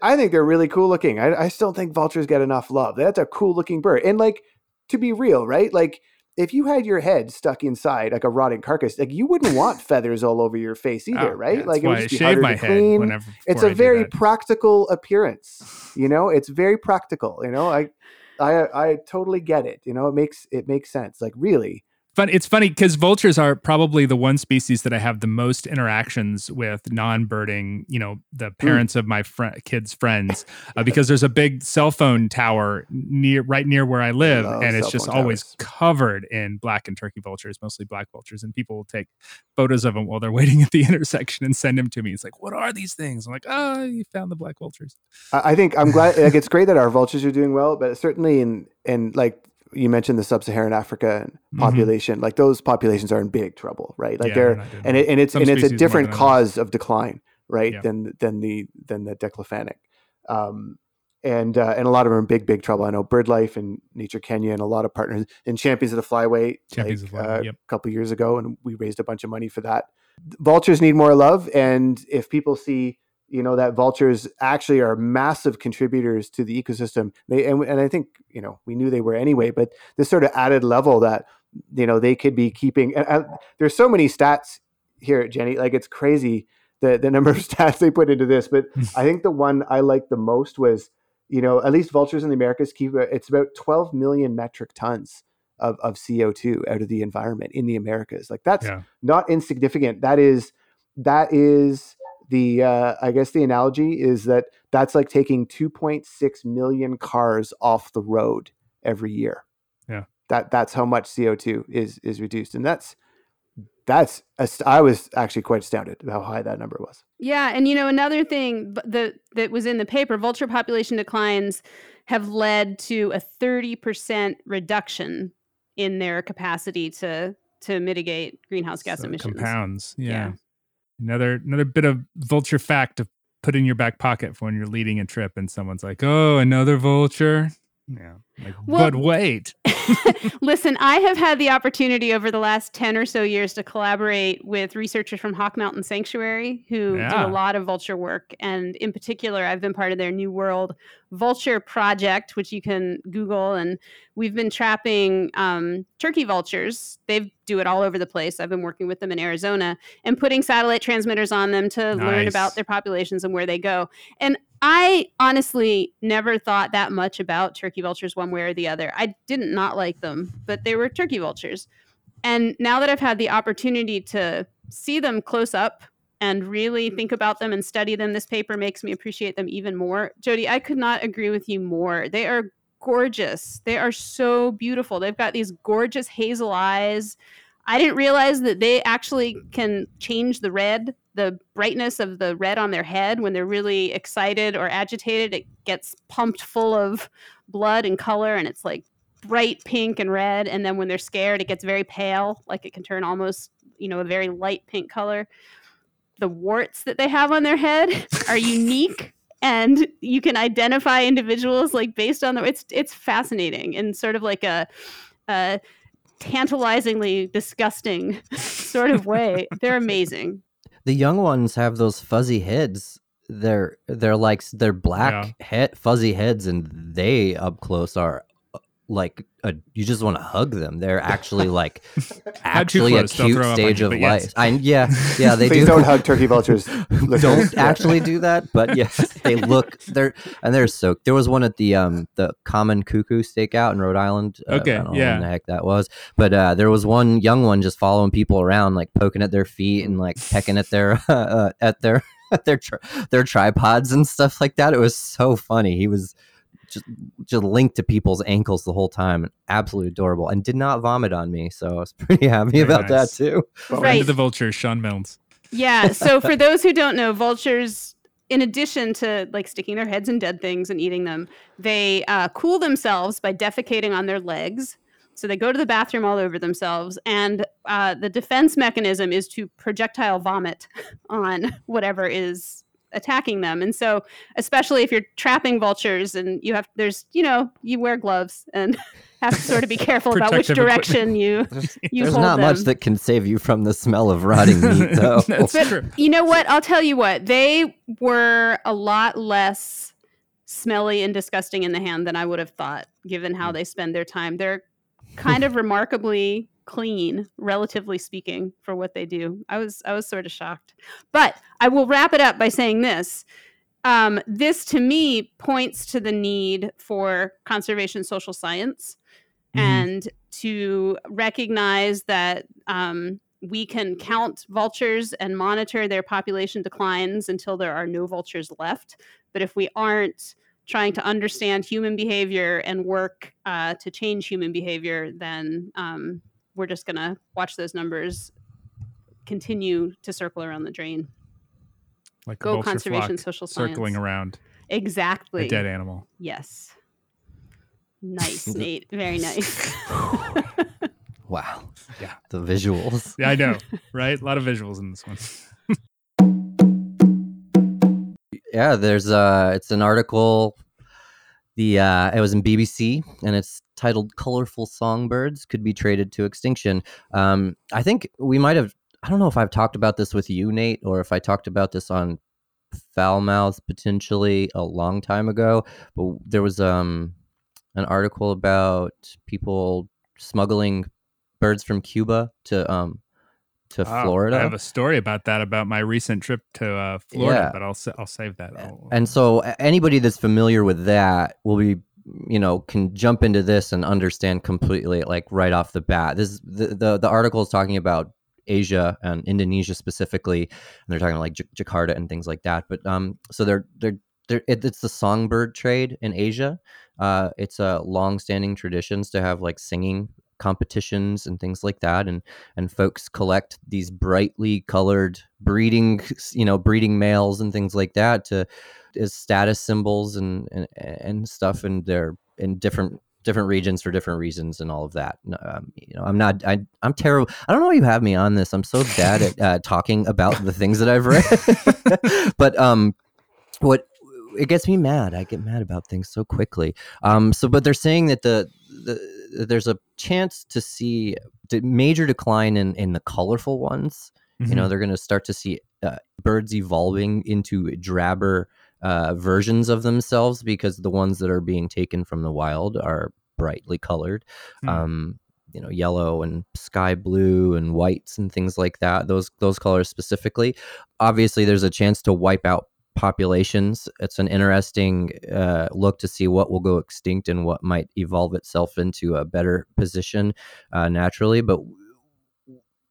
I think they're really cool looking. I, I still think vultures get enough love. That's a cool looking bird. And like, to be real, right? Like, if you had your head stuck inside like a rotting carcass, like you wouldn't want feathers all over your face either, oh, right? Yeah, like it would just be harder to clean. Whenever, it's a I very practical appearance, you know. It's very practical, you know. I, I, I totally get it. You know, it makes it makes sense. Like really, fun. It's funny because vultures are probably the one species that I have the most interactions with non-birding. You know, the parents mm. of my fr- kids' friends, uh, because there's a big cell phone tower near right near where I live, oh, and it's just always towers. covered in black and turkey vultures, mostly black vultures. And people will take photos of them while they're waiting at the intersection and send them to me. It's like, what are these things? I'm like, oh, you found the black vultures. I, I think I'm glad. Like, it's great that our vultures are doing well, but certainly in in like. You mentioned the sub-Saharan Africa population, mm-hmm. like those populations are in big trouble, right? Like yeah, they're, and it, and it's, Some and it's a different cause others. of decline, right? Yeah. Than, than the, than the declofenac. Um, and, uh, and a lot of them are in big, big trouble. I know BirdLife and Nature Kenya and a lot of partners and Champions of the Flyweight Champions like, of Flyweight, uh, yep. a couple of years ago. And we raised a bunch of money for that. Vultures need more love. And if people see, you know, that vultures actually are massive contributors to the ecosystem. They and, and I think, you know, we knew they were anyway, but this sort of added level that, you know, they could be keeping. And, and there's so many stats here, Jenny, like it's crazy the, the number of stats they put into this. But I think the one I liked the most was, you know, at least vultures in the Americas keep, it's about twelve million metric tons of, of C O two out of the environment in the Americas. Like that's yeah. not insignificant. That is, that is the, uh, I guess the analogy is that that's like taking two point six million cars off the road every year. Yeah. That that's how much C O two is, is reduced. And that's, that's, I was actually quite astounded how high that number was. Yeah. And, you know, another thing that, that was in the paper, vulture population declines have led to a thirty percent reduction in their capacity to, to mitigate greenhouse gas so emissions. Compounds. Yeah. yeah. Another, another bit of vulture fact to put in your back pocket for when you're leading a trip and someone's like, oh, another vulture. Yeah. Like, well, but wait. Listen, I have had the opportunity over the last ten or so years to collaborate with researchers from Hawk Mountain Sanctuary who yeah. do a lot of vulture work. And in particular, I've been part of their New World Vulture Project, which you can Google. And we've been trapping um, turkey vultures. They do it all over the place. I've been working with them in Arizona and putting satellite transmitters on them to nice. learn about their populations and where they go. And I honestly never thought that much about turkey vultures one way or the other. I didn't not like them, but they were turkey vultures. And now that I've had the opportunity to see them close up and really think about them and study them, this paper makes me appreciate them even more. Jody, I could not agree with you more. They are gorgeous. They are so beautiful. They've got these gorgeous hazel eyes. I didn't realize that they actually can change the red, the brightness of the red on their head when they're really excited or agitated. It gets pumped full of blood and color, and it's like bright pink and red. And then when they're scared, it gets very pale, like it can turn almost, you know, a very light pink color. The warts that they have on their head are unique, and you can identify individuals like based on the. It's it's fascinating and sort of like a. a tantalizingly disgusting sort of way. They're amazing. The young ones have those fuzzy heads. They're they're like they're black yeah. head, fuzzy heads, and they up close are like a, you just want to hug them. They're actually like actually close, a cute stage of yes. life. I, yeah, yeah. They Please do. Don't hug turkey vultures. Don't actually do that, but yes, they look. They're and they're so. There was one at the um the Common Cuckoo Stakeout in Rhode Island. Uh, okay, I don't yeah. know when the heck that was, but uh, there was one young one just following people around, like poking at their feet and like pecking at their uh, uh, at their at their tri- their tripods and stuff like that. It was so funny. He was. Just, just linked to people's ankles the whole time. Absolutely adorable, and did not vomit on me, so I was pretty happy Very about nice. that too. Friend right. of the vultures, Sean Milnes. Yeah. So for those who don't know, vultures, in addition to like sticking their heads in dead things and eating them, they uh, cool themselves by defecating on their legs. So they go to the bathroom all over themselves, and uh, the defense mechanism is to projectile vomit on whatever is attacking them. And so especially if you're trapping vultures and you have there's you know you wear gloves and have to sort of be careful about which direction you you there's hold not them. Much that can save you from the smell of rotting meat though. That's but true. You know what, I'll tell you what, they were a lot less smelly and disgusting in the hand than I would have thought, given how they spend their time. They're kind of remarkably clean, relatively speaking, for what they do. I was I was sort of shocked. But I will wrap it up by saying this. Um, this, to me, points to the need for conservation social science mm-hmm. and to recognize that um, we can count vultures and monitor their population declines until there are no vultures left. But if we aren't trying to understand human behavior and work uh, to change human behavior, then... Um, we're just going to watch those numbers continue to circle around the drain. Like Go conservation social science. Circling around. Exactly. A dead animal. Yes. Nice, Nate. Very nice. Wow. Yeah. The visuals. Yeah, I know. Right? A lot of visuals in this one. yeah, there's uh it's an article. The uh, it was in B B C, and it's titled "Colorful Songbirds Could Be Traded to Extinction." Um, I think we might have, I don't know if I've talked about this with you, Nate, or if I talked about this on Foulmouth potentially a long time ago, but there was um, an article about people smuggling birds from Cuba to um, to oh, Florida. I have a story about that, about my recent trip to uh, Florida, yeah. but I'll I'll save that. I'll... And so anybody that's familiar with that will be you know, can jump into this and understand completely, like right off the bat. This is the, the, the article is talking about Asia and Indonesia specifically, and they're talking like J- Jakarta and things like that. But um, so they're they're they're it, it's the songbird trade in Asia. Uh, it's a uh, long-standing traditions to have like singing competitions and things like that, and and folks collect these brightly colored breeding, you know, breeding males and things like that to as status symbols and and, and stuff, and they're in different. different regions for different reasons and all of that. Um, you know, I'm not, I, I'm terrible. I don't know why you have me on this. I'm so bad at uh, talking about the things that I've read, but um, what it gets me mad. I get mad about things so quickly. Um, so, but they're saying that the, the there's a chance to see the major decline in, in the colorful ones. Mm-hmm. You know, they're going to start to see uh, birds evolving into drabber uh, versions of themselves because the ones that are being taken from the wild are brightly colored, mm. um, you know, yellow and sky blue and whites and things like that. Those, those colors specifically, obviously there's a chance to wipe out populations. It's an interesting, uh, look to see what will go extinct and what might evolve itself into a better position, uh, naturally. But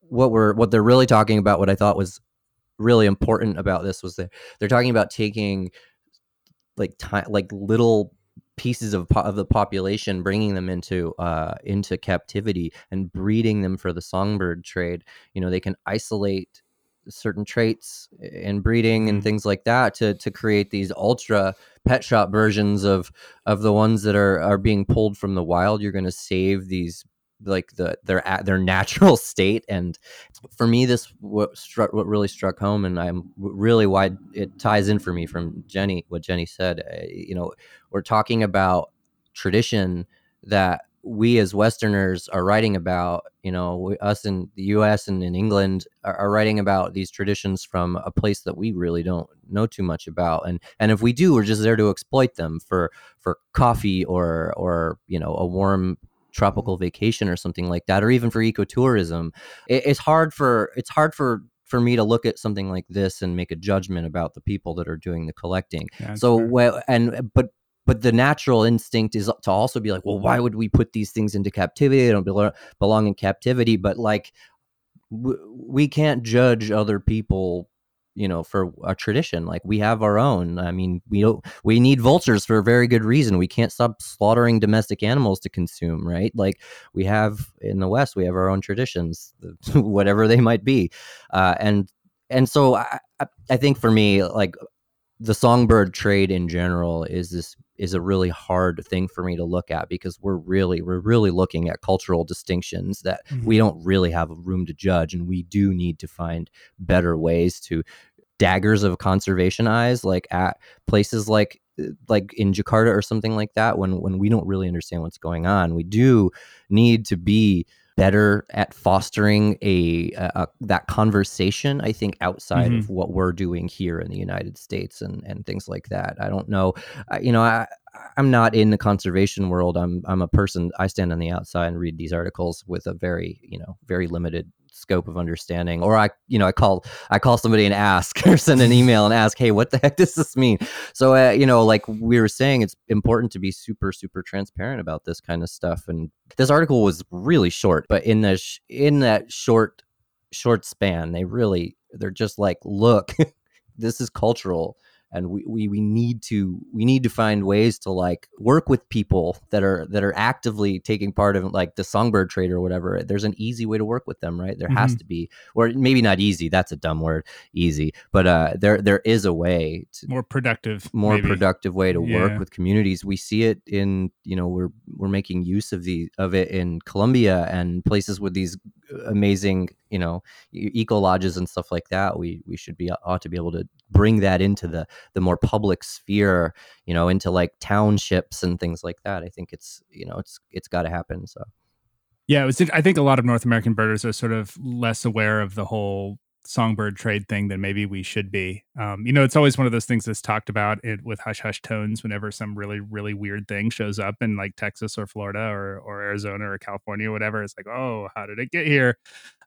what we're, what they're really talking about, what I thought was really important about this was that they're talking about taking like time, like little pieces of po- of the population, bringing them into uh into captivity and breeding them for the songbird trade. You know, they can isolate certain traits in breeding and things like that to to create these ultra pet shop versions of of the ones that are are being pulled from the wild. You're going to save these like the they're at their natural state. And for me, this what struck what really struck home, and I'm really why it ties in for me from Jenny, what Jenny said. Uh, you know, we're talking about tradition that we as Westerners are writing about. You know, we, us in the U S and in England are, are writing about these traditions from a place that we really don't know too much about, and and if we do, we're just there to exploit them for for coffee or or you know a warm tropical vacation or something like that, or even for ecotourism. It, it's hard for it's hard for for me to look at something like this and make a judgment about the people that are doing the collecting. Yeah, so well, and but but the natural instinct is to also be like, well, why would we put these things into captivity? They don't be- belong in captivity. But like w- we can't judge other people, you know, for a tradition. Like we have our own. I mean, we don't, we need vultures for a very good reason. We can't stop slaughtering domestic animals to consume, right? Like we have in the West, we have our own traditions, whatever they might be. Uh, and, and so I, I think for me, like the songbird trade in general is this, is a really hard thing for me to look at because we're really, we're really looking at cultural distinctions that mm-hmm. we don't really have room to judge. And we do need to find better ways to daggers of conservation eyes, like at places like, like in Jakarta or something like that, when, when we don't really understand what's going on. We do need to be better at fostering a, a, a that conversation, I think, outside mm-hmm. of what we're doing here in the United States and, and things like that. I don't know. I, you know, I, I'm not in the conservation world. I'm I'm a person. I stand on the outside and read these articles with a very, you know, very limited scope of understanding. Or I, you know, I call I call somebody and ask or send an email and ask, hey, what the heck does this mean? So, uh, you know, like we were saying, it's important to be super, super transparent about this kind of stuff. And this article was really short, but in the sh- in that short, short span, they really they're just like, look, this is cultural. And we, we, we need to we need to find ways to like work with people that are that are actively taking part of like the songbird trade or whatever. There's an easy way to work with them, right? There mm-hmm. has to be, or maybe not easy. That's a dumb word, easy. But uh, there there is a way to more productive, more maybe. productive way to yeah. work with communities. We see it in you know we're we're making use of the of it in Colombia and places with these amazing you know eco lodges and stuff like that. We we should be ought to be able to bring that into the the more public sphere, you know, into like townships and things like that. I think it's, you know, it's, it's got to happen. So. Yeah, it was, I think a lot of North American birders are sort of less aware of the whole songbird trade thing than maybe we should be. Um, you know, it's always one of those things that's talked about it with hush hush tones whenever some really, really weird thing shows up in like Texas or Florida or, or Arizona or California or whatever. It's like, oh, how did it get here?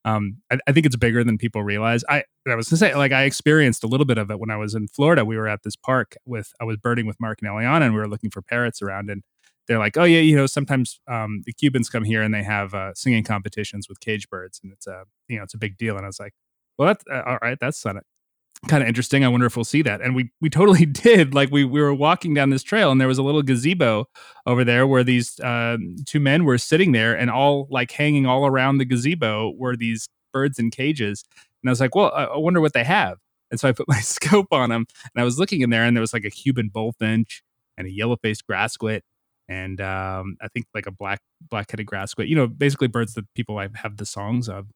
Um, I, I think it's bigger than people realize. I, I was gonna say, like, I experienced a little bit of it when I was in Florida. We were at this park with, I was birding with Mark and Eliana, and we were looking for parrots around, and they're like, oh, yeah, you know, sometimes um, the Cubans come here and they have uh, singing competitions with cage birds. And it's a, you know, it's a big deal. And I was like, well, that's uh, all right. That's kind of interesting. I wonder if we'll see that. And we we totally did. Like we, we were walking down this trail and there was a little gazebo over there where these uh, two men were sitting there, and all like hanging all around the gazebo were these birds in cages. And I was like, well, I, I wonder what they have. And so I put my scope on them and I was looking in there, and there was like a Cuban bullfinch and a yellow-faced grassquit, and um, I think like a black black-headed grassquit, you know, basically birds that people like, have the songs of.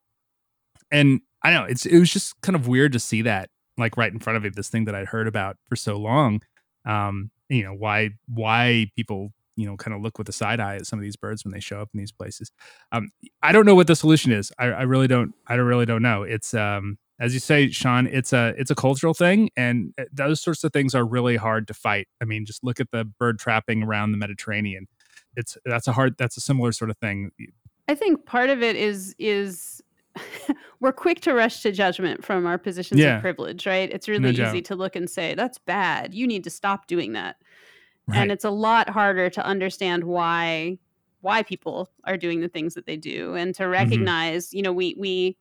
And I know it's it was just kind of weird to see that like right in front of me, this thing that I'd heard about for so long. Um, you know, why why people, you know, kind of look with a side eye at some of these birds when they show up in these places. Um, I don't know what the solution is. I, I really don't. I don't really don't know. It's um, as you say, Sean, it's a it's a cultural thing, and those sorts of things are really hard to fight. I mean, just look at the bird trapping around the Mediterranean. It's that's a hard that's a similar sort of thing. I think part of it is is we're quick to rush to judgment from our positions yeah. of privilege, right? It's really no easy joke. to look and say, that's bad. You need to stop doing that. Right. And it's a lot harder to understand why why people are doing the things that they do, and to recognize, mm-hmm. you know, we we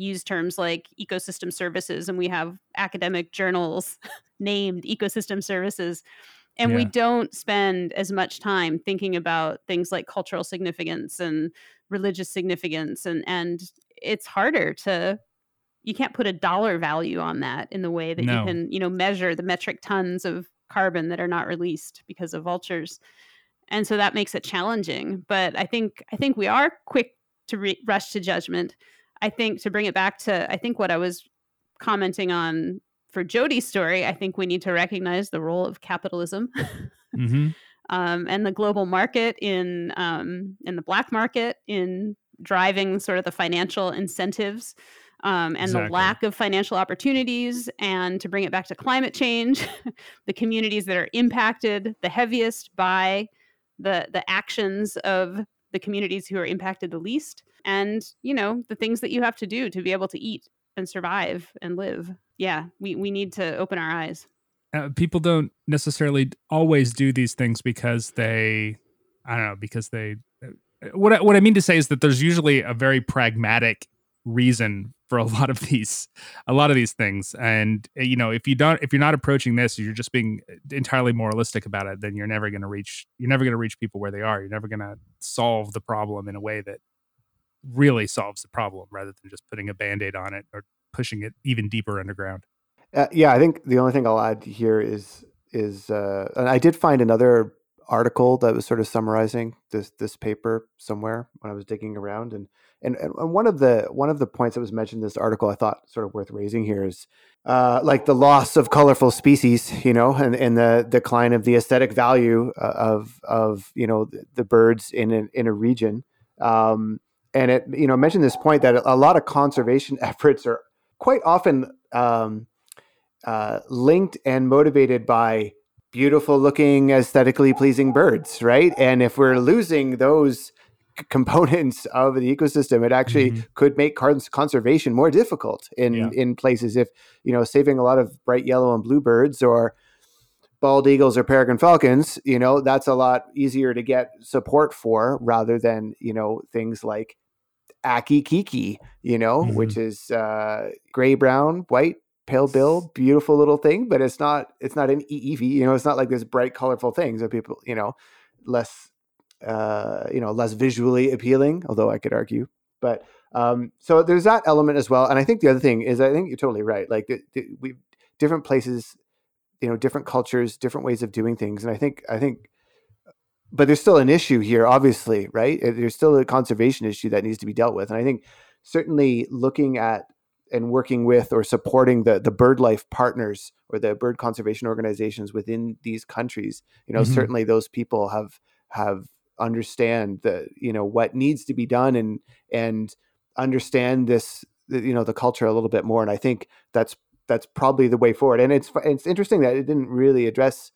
use terms like ecosystem services, and we have academic journals named ecosystem services. And yeah. we don't spend as much time thinking about things like cultural significance and religious significance. And, and it's harder to, you can't put a dollar value on that in the way that no. you can, you know, measure the metric tons of carbon that are not released because of vultures. And so that makes it challenging. But I think, I think we are quick to re- rush to judgment. I think to bring it back to, I think what I was commenting on for Jody's story, I think we need to recognize the role of capitalism mm-hmm. um, and the global market in, um, in the black market in driving sort of the financial incentives um, and exactly. the lack of financial opportunities. And to bring it back to climate change, the communities that are impacted the heaviest by the the actions of the communities who are impacted the least. And, you know, the things that you have to do to be able to eat and survive and live. Yeah, we, we need to open our eyes. Uh, people don't necessarily always do these things because they, I don't know, because they, what I, what I mean to say is that there's usually a very pragmatic reason for a lot of these, a lot of these things. And, you know, if you don't, if you're not approaching this, you're just being entirely moralistic about it, then you're never going to reach, you're never going to reach people where they are. You're never going to solve the problem in a way that really solves the problem, rather than just putting a Band-Aid on it or pushing it even deeper underground. Uh, yeah, I think the only thing I'll add here is, is uh, and I did find another article that was sort of summarizing this this paper somewhere when I was digging around. And and, and one of the one of the points that was mentioned in this article I thought sort of worth raising here is uh, like the loss of colorful species, you know, and, and the decline of the aesthetic value of, of you know, the birds in a, in a region. Um, And it, you know, mentioned this point that a lot of conservation efforts are quite often um, uh, linked and motivated by beautiful looking, aesthetically pleasing birds, right? And if we're losing those c- components of the ecosystem, it actually mm-hmm. could make cons- conservation more difficult in, yeah. in places. If, you know, saving a lot of bright yellow and blue birds or bald eagles or peregrine falcons, you know, that's a lot easier to get support for rather than, you know, things like Akikiki, you know, mm-hmm. which is uh, gray, brown, white, pale bill, beautiful little thing, but it's not, it's not an E E V, you know, it's not like this bright, colorful thing. So people, you know, less, uh, you know, less visually appealing, although I could argue, but um, so there's that element as well. And I think the other thing is, I think you're totally right. Like the, the, we, different places, you know, different cultures, different ways of doing things. And I think, I think, but there's still an issue here, obviously, right? There's still a conservation issue that needs to be dealt with. And I think certainly looking at and working with or supporting the, the bird life partners or the bird conservation organizations within these countries, you know, mm-hmm. certainly those people have, have understand the, you know, what needs to be done and, and understand this, you know, the culture a little bit more. And I think that's, that's probably the way forward. And it's it's interesting that it didn't really address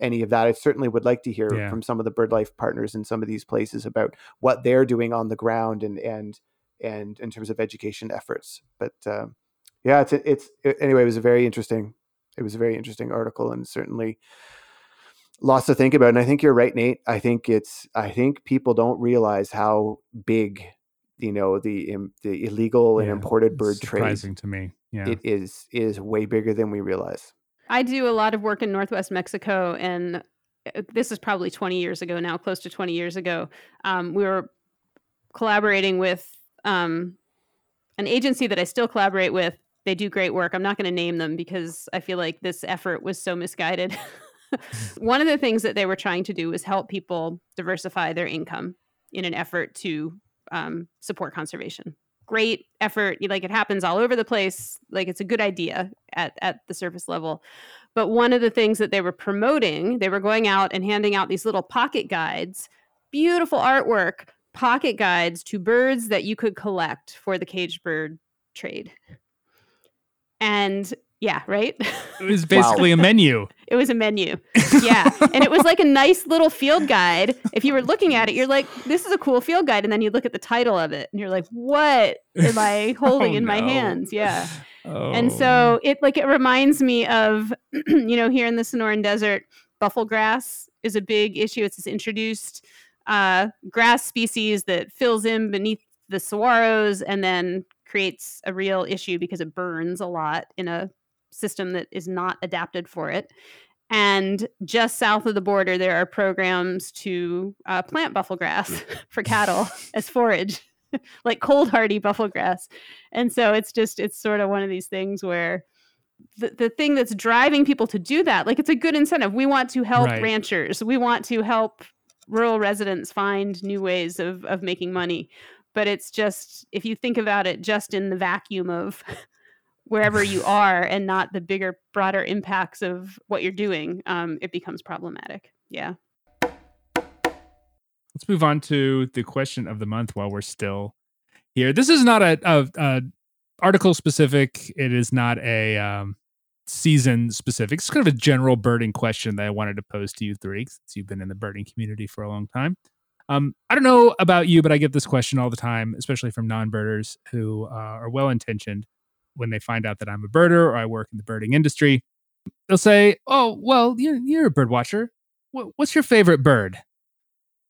any of that. I certainly would like to hear yeah. from some of the bird life partners in some of these places about what they're doing on the ground and and and in terms of education efforts. But uh, yeah, it's it's it, anyway. It was a very interesting. It was a very interesting article, and certainly lots to think about. And I think you're right, Nate. I think it's, I think people don't realize how big, you know, the, um, the illegal and yeah, imported bird surprising trade. Surprising to me. Yeah. It is, is way bigger than we realize. I do a lot of work in Northwest Mexico, and this is probably twenty years ago now, close to twenty years ago. Um, we were collaborating with um, an agency that I still collaborate with. They do great work. I'm not going to name them because I feel like this effort was so misguided. One of the things that they were trying to do was help people diversify their income in an effort to um, support conservation. Great effort. Like, it happens all over the place. Like, it's a good idea at, at the surface level. But one of the things that they were promoting, they were going out and handing out these little pocket guides, beautiful artwork, pocket guides to birds that you could collect for the caged bird trade. And yeah, right? It was basically wow. a menu. It was a menu. Yeah. And it was like a nice little field guide. If you were looking at it, you're like, this is a cool field guide. And then you look at the title of it and you're like, what am I holding oh, in no. my hands? Yeah. Oh. And so it like it reminds me of, you know, here in the Sonoran Desert, buffle grass is a big issue. It's this introduced uh, grass species that fills in beneath the saguaros and then creates a real issue because it burns a lot in a system that is not adapted for it. And just south of the border, there are programs to uh, plant buffle grass for cattle as forage, like cold hardy buffle grass. And so it's just, it's sort of one of these things where the, the thing that's driving people to do that, like, it's a good incentive. We want to help right. ranchers. We want to help rural residents find new ways of of making money. But it's just, if you think about it just in the vacuum of wherever you are and not the bigger, broader impacts of what you're doing, um, it becomes problematic. Yeah. Let's move on to the question of the month while we're still here. This is not a, a, a article specific. It is not a um, season specific. It's kind of a general birding question that I wanted to pose to you three, since you've been in the birding community for a long time. Um, I don't know about you, but I get this question all the time, especially from non-birders who uh, are well-intentioned when they find out that I'm a birder or I work in the birding industry. They'll say, oh, well, you're, you're a bird watcher. What's your favorite bird?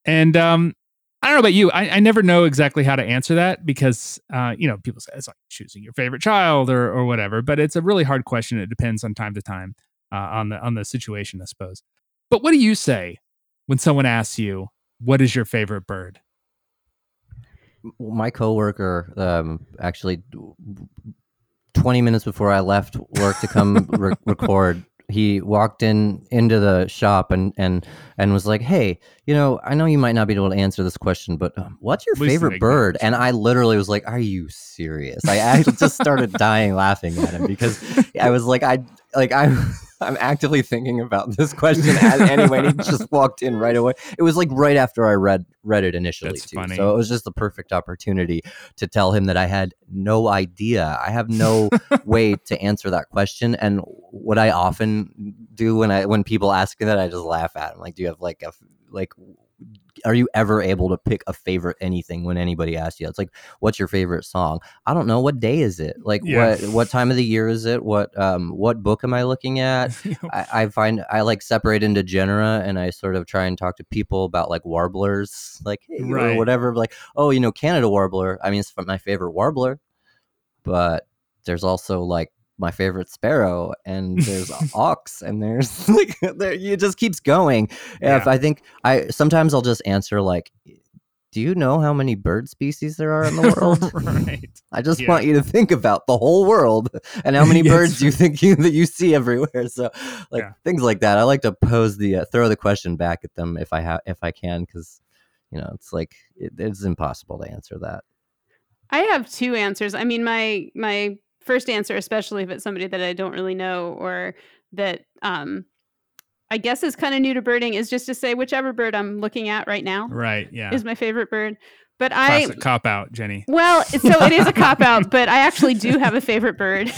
And um, I don't know about you. I, I never know exactly how to answer that because, uh, you know, people say it's like choosing your favorite child or or whatever, but it's a really hard question. It depends on time to time uh, on the on the situation, I suppose. But what do you say when someone asks you, what is your favorite bird? My coworker, um, actually twenty minutes before I left work to come re- record, he walked in into the shop and, and, and was like, hey, you know, I know you might not be able to answer this question, but um, what's your favorite bird? And I literally was like, are you serious? I, I just started dying laughing at him because I was like, I, like I, I'm actively thinking about this question as anyway. He just walked in right away. It was like right after I read read it initially. That's too funny. So it was just the perfect opportunity to tell him that I had no idea. I have no way to answer that question. And what I often do when I when people ask me that, I just laugh at them. Like, do you have like a like? Are you ever able to pick a favorite anything when anybody asks you? It's like, what's your favorite song? I don't know. What day is it? Like, yeah. what what time of the year is it? What um what book am I looking at? I, I find I like separate into genera, and I sort of try and talk to people about like warblers, like hey, right. or whatever. Like, oh, you know, Canada warbler. I mean, it's my favorite warbler, but there's also like my favorite sparrow, and there's auks, and there's like there, it just keeps going. Yeah. If I think I sometimes I'll just answer like, do you know how many bird species there are in the world? Right. I just yeah. want you to think about the whole world and how many yes. birds you think you that you see everywhere. So like yeah. things like that. I like to pose the uh, throw the question back at them if I have if I can, because you know it's like it, it's impossible to answer that. I have two answers. I mean my my. first answer, especially if it's somebody that I don't really know or that um, I guess is kind of new to birding, is just to say whichever bird I'm looking at right now right, yeah. is my favorite bird. But Classic I cop out, Jenny. Well, so it is a cop out, but I actually do have a favorite bird,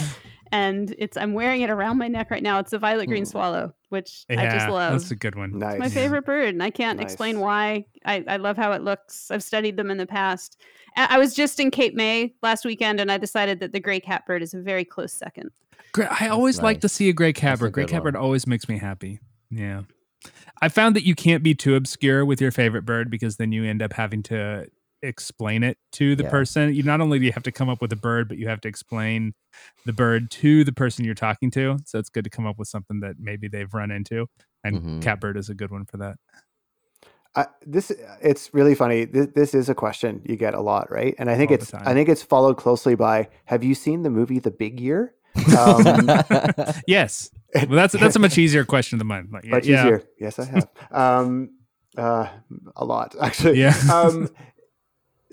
and it's I'm wearing it around my neck right now. It's a violet green swallow, which yeah, I just love. That's a good one. Nice. It's my favorite yeah. bird, and I can't nice. explain why. I, I love how it looks. I've studied them in the past. I was just in Cape May last weekend, and I decided that the gray catbird is a very close second. I always nice. like to see a gray catbird. A gray catbird always makes me happy. Yeah. I found that you can't be too obscure with your favorite bird, because then you end up having to explain it to the yeah. person. You not only do you have to come up with a bird, but you have to explain the bird to the person you're talking to. So it's good to come up with something that maybe they've run into. And mm-hmm. catbird is a good one for that. I, this it's really funny. This, this is a question you get a lot, right? And I think All it's I think it's followed closely by, have you seen the movie The Big Year? Um, yes. Well, that's that's a much easier question than mine. Like, much yeah. easier. Yes, I have. um, uh, a lot, actually. Yeah. um,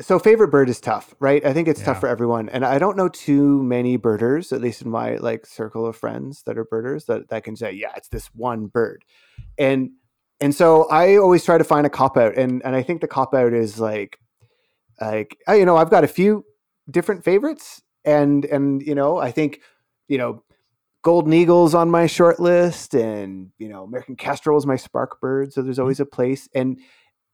so favorite bird is tough, right? I think it's yeah. tough for everyone. And I don't know too many birders, at least in my like circle of friends that are birders, that, that can say, yeah, it's this one bird. And And so I always try to find a cop-out. And, and I think the cop-out is like, like oh, you know, I've got a few different favorites. And, and you know, I think, you know, golden eagle's on my short list, and, you know, American kestrel is my spark bird. So there's always a place. And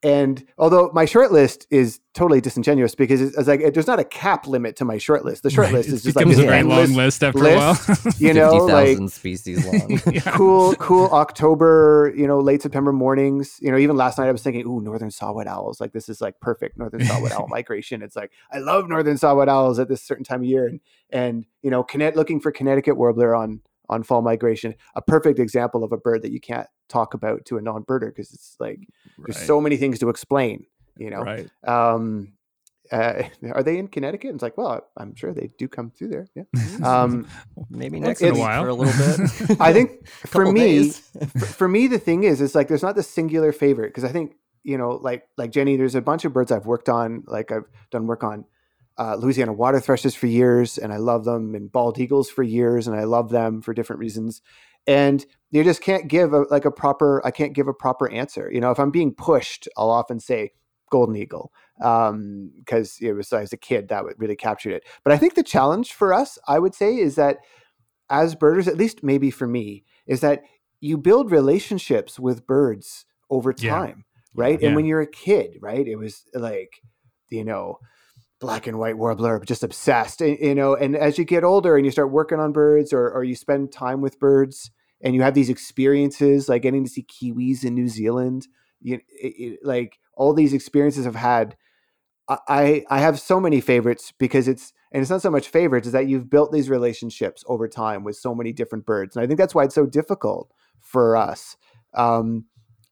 and although my short list is totally disingenuous, because it's, it's like it, there's not a cap limit to my short list. The short right. list is it just becomes like a very long list after list, a while. You know, fifty thousand like species long. yeah. Cool, cool October, you know, late September mornings. You know, even last night I was thinking, ooh, northern saw-whet owls. Like this is like perfect northern saw-whet owl migration. It's like I love northern saw-whet owls at this certain time of year, and and you know, Connecticut, looking for Connecticut warbler on on fall migration, a perfect example of a bird that you can't talk about to a non-birder, because it's like right. there's so many things to explain, you know. Right. Um, uh, are they in Connecticut? And it's like, well, I'm sure they do come through there. Yeah, um, maybe next in a while for a little bit. I think for me, for, for me, the thing is, it's like there's not the singular favorite, because I think you know, like like Jenny, there's a bunch of birds I've worked on, like I've done work on. Uh, Louisiana water thrushes for years, and I love them, and bald eagles for years, and I love them for different reasons. And you just can't give a, like a proper, I can't give a proper answer. You know, if I'm being pushed, I'll often say golden eagle, um, because it was as a kid that really captured it. But I think the challenge for us, I would say, is that as birders, at least maybe for me, is that you build relationships with birds over time, yeah. right? Yeah. And when you're a kid, right, it was like, you know, black and white warbler, just obsessed, and, you know, and as you get older and you start working on birds, or, or you spend time with birds and you have these experiences, like getting to see kiwis in New Zealand, you it, it, like all these experiences I've had, I, I have so many favorites, because it's, and it's not so much favorites, is that you've built these relationships over time with so many different birds. And I think that's why it's so difficult for us. Um,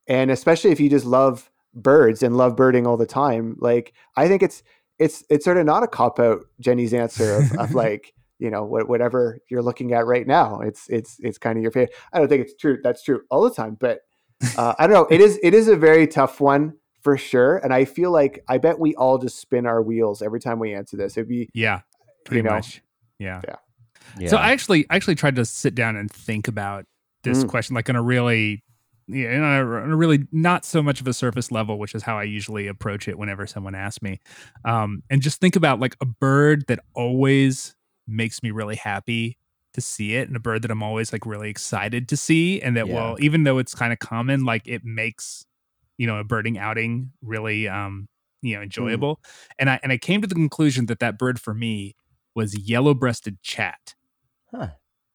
and especially if you just love birds and love birding all the time, like, I think it's, It's it's sort of not a cop out, Jenny's answer of, of like, you know, wh- whatever you're looking at right now. It's it's it's kind of your favorite. I don't think it's true. That's true all the time, but uh, I don't know. It is it is a very tough one for sure. And I feel like I bet we all just spin our wheels every time we answer this. It'd be yeah, pretty you know, much yeah. yeah yeah. So I actually I actually tried to sit down and think about this mm. question, like in a really. Yeah, and I really not so much of a surface level, which is how I usually approach it whenever someone asks me. Um, and just think about like a bird that always makes me really happy to see it, and a bird that I'm always like really excited to see, and that yeah. will, even though it's kind of common, like it makes, you know, a birding outing really, um, you know, enjoyable. Mm. And I and I came to the conclusion that that bird for me was yellow-breasted chat. Huh.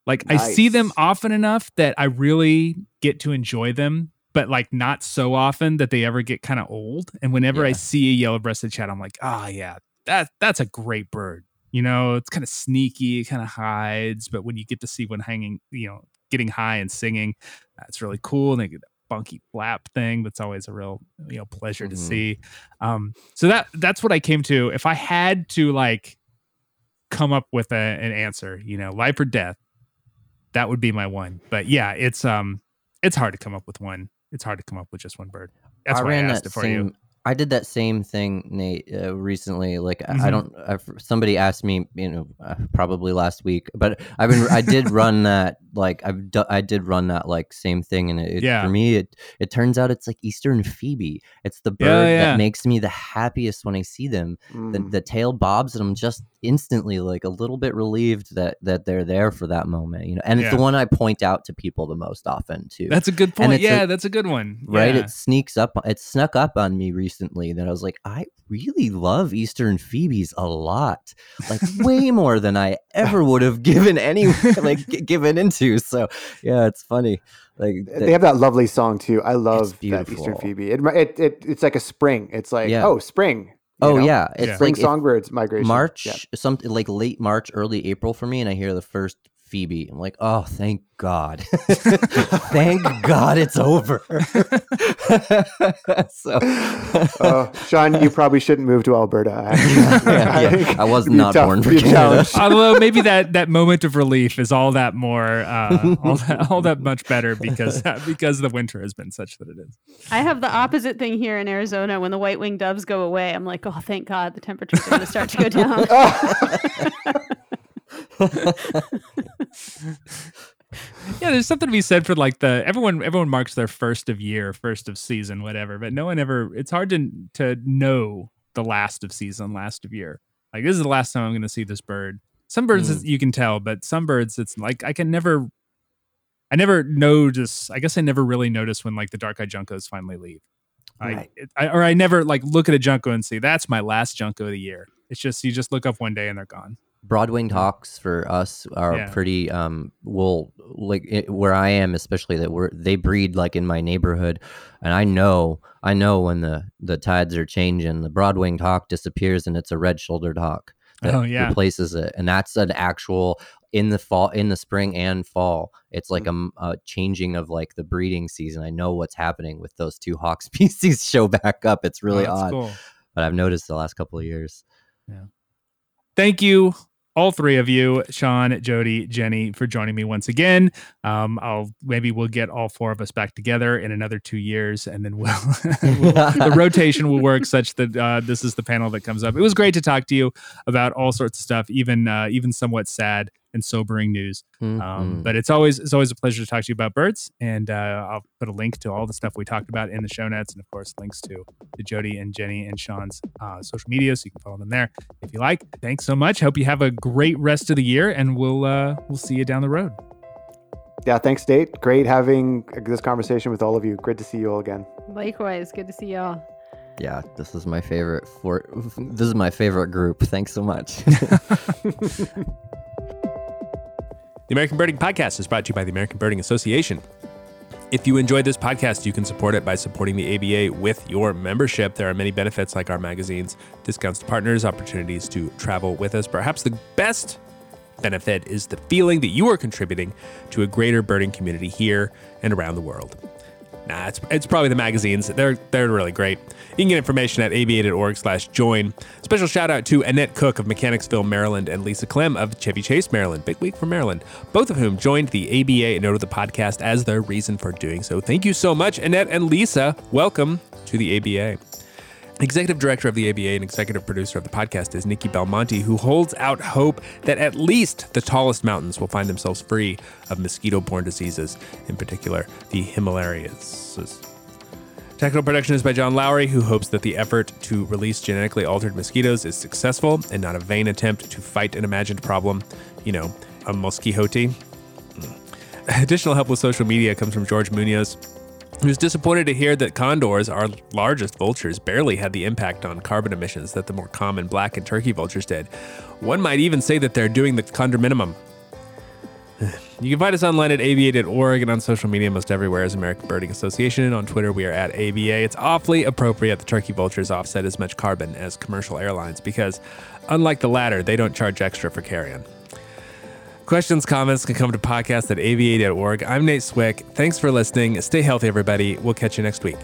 Like nice. I see them often enough that I really get to enjoy them, but like not so often that they ever get kind of old. And whenever yeah. I see a yellow-breasted chat, I'm like, ah, oh, yeah, that that's a great bird. You know, it's kind of sneaky, it kind of hides. But when you get to see one hanging, you know, getting high and singing, that's really cool. And they get that funky flap thing. That's always a real, you know, pleasure mm-hmm. to see. Um, so that that's what I came to. If I had to like come up with a, an answer, you know, life or death, that would be my one. But yeah, it's um, it's hard to come up with one. It's hard to come up with just one bird. That's I why ran I asked that it for same, you. I did that same thing, Nate, uh, recently. Like mm-hmm. I, I don't. I've, somebody asked me, you know, uh, probably last week. But I've been. I did run that. Like I've. Do, I did run that like same thing, and it, yeah. for me, it it turns out it's like Eastern Phoebe. It's the bird yeah, yeah. that makes me the happiest when I see them. Mm. The, the tail bobs, and I'm just instantly like a little bit relieved that that they're there for that moment, you know. And yeah. it's the one I point out to people the most often too. That's a good point. Yeah, a, that's a good one. Right. Yeah. It sneaks up. It snuck up on me recently that I was like, I really love Eastern Phoebes a lot, like way more than I ever would have given any like g- given into. So yeah, it's funny. Like that, they have that lovely song too. I love that Eastern Phoebe. It, it it it's like a spring. It's like yeah. oh spring. You oh know? yeah, it's yeah. like songbirds migration. March, yeah. something like late March, early April for me, and I hear the first Phoebe. I'm like, oh, thank God, thank God, it's over. so, uh, Sean, you probably shouldn't move to Alberta. I, yeah, yeah, yeah. I was not tough, born for Canada. Although maybe that, that moment of relief is all that more, uh, all that all that much better because because the winter has been such that it is. I have the opposite thing here in Arizona. When the white-winged doves go away, I'm like, oh, thank God, the temperature's going to start to go down. Yeah, there's something to be said for like the everyone everyone marks their first of year, first of season, whatever, but no one ever, it's hard to to know the last of season, last of year. Like, this is the last time I'm going to see this bird. Some birds mm. you can tell, but some birds it's like I can never I never notice I guess I never really notice when like the dark-eyed juncos finally leave. Right. I, it, I or I never like look at a junco and see that's my last junco of the year. It's just you just look up one day and they're gone. Broad-winged hawks for us are yeah. pretty um well like it, where I am especially that we're they breed like in my neighborhood, and I know I know when the the tides are changing the broad-winged hawk disappears and it's a red-shouldered hawk that oh, yeah. replaces it, and that's an actual in the fall in the spring and fall it's like a, a changing of like the breeding season. I know what's happening with those two hawk species show back up. It's really oh, odd cool. But I've noticed the last couple of years. Yeah, thank you all three of you, Sean, Jody, Jenny, for joining me once again. Um, I'll maybe we'll get all four of us back together in another two years, and then we'll, we'll the rotation will work such that uh, this is the panel that comes up. It was great to talk to you about all sorts of stuff, even uh, even somewhat sad and sobering news. Mm-hmm. Um, but it's always it's always a pleasure to talk to you about birds, and uh, I'll put a link to all the stuff we talked about in the show notes, and of course links to, to Jody and Jenny and Sean's uh, social media, so you can follow them there if you like. Thanks so much. Hope you have a great rest of the year, and we'll uh, we'll see you down the road. Yeah, thanks, Nate. Great having this conversation with all of you. Great to see you all again. Likewise, good to see y'all. Yeah, this is my favorite for this is my favorite group. Thanks so much. The American Birding Podcast is brought to you by the American Birding Association. If you enjoyed this podcast, you can support it by supporting the A B A with your membership. There are many benefits like our magazines, discounts to partners, opportunities to travel with us. Perhaps the best benefit is the feeling that you are contributing to a greater birding community here and around the world. Nah, it's, it's probably the magazines. They're they're really great. You can get information at a b a dot org slash join. Special shout out to Annette Cook of Mechanicsville, Maryland, and Lisa Clem of Chevy Chase, Maryland. Big week for Maryland. Both of whom joined the A B A and noted the podcast as their reason for doing so. Thank you so much, Annette and Lisa. Welcome to the A B A. Executive Director of the A B A and Executive Producer of the podcast is Nikki Belmonte, who holds out hope that at least the tallest mountains will find themselves free of mosquito-borne diseases, in particular the Himalayas. Technical production is by John Lowry, who hopes that the effort to release genetically altered mosquitoes is successful and not a vain attempt to fight an imagined problem, you know, a mosquijote. Additional help with social media comes from George Munoz, who's disappointed to hear that condors, our largest vultures, barely had the impact on carbon emissions that the more common black and turkey vultures did. One might even say that they're doing the condor minimum. You can find us online at a b a dot org and on social media most everywhere as American Birding Association. On Twitter, we are at A B A. It's awfully appropriate the turkey vultures offset as much carbon as commercial airlines because, unlike the latter, they don't charge extra for carrion. Questions, comments can come to podcast at a b a dot org. I'm Nate Swick. Thanks for listening. Stay healthy, everybody. We'll catch you next week.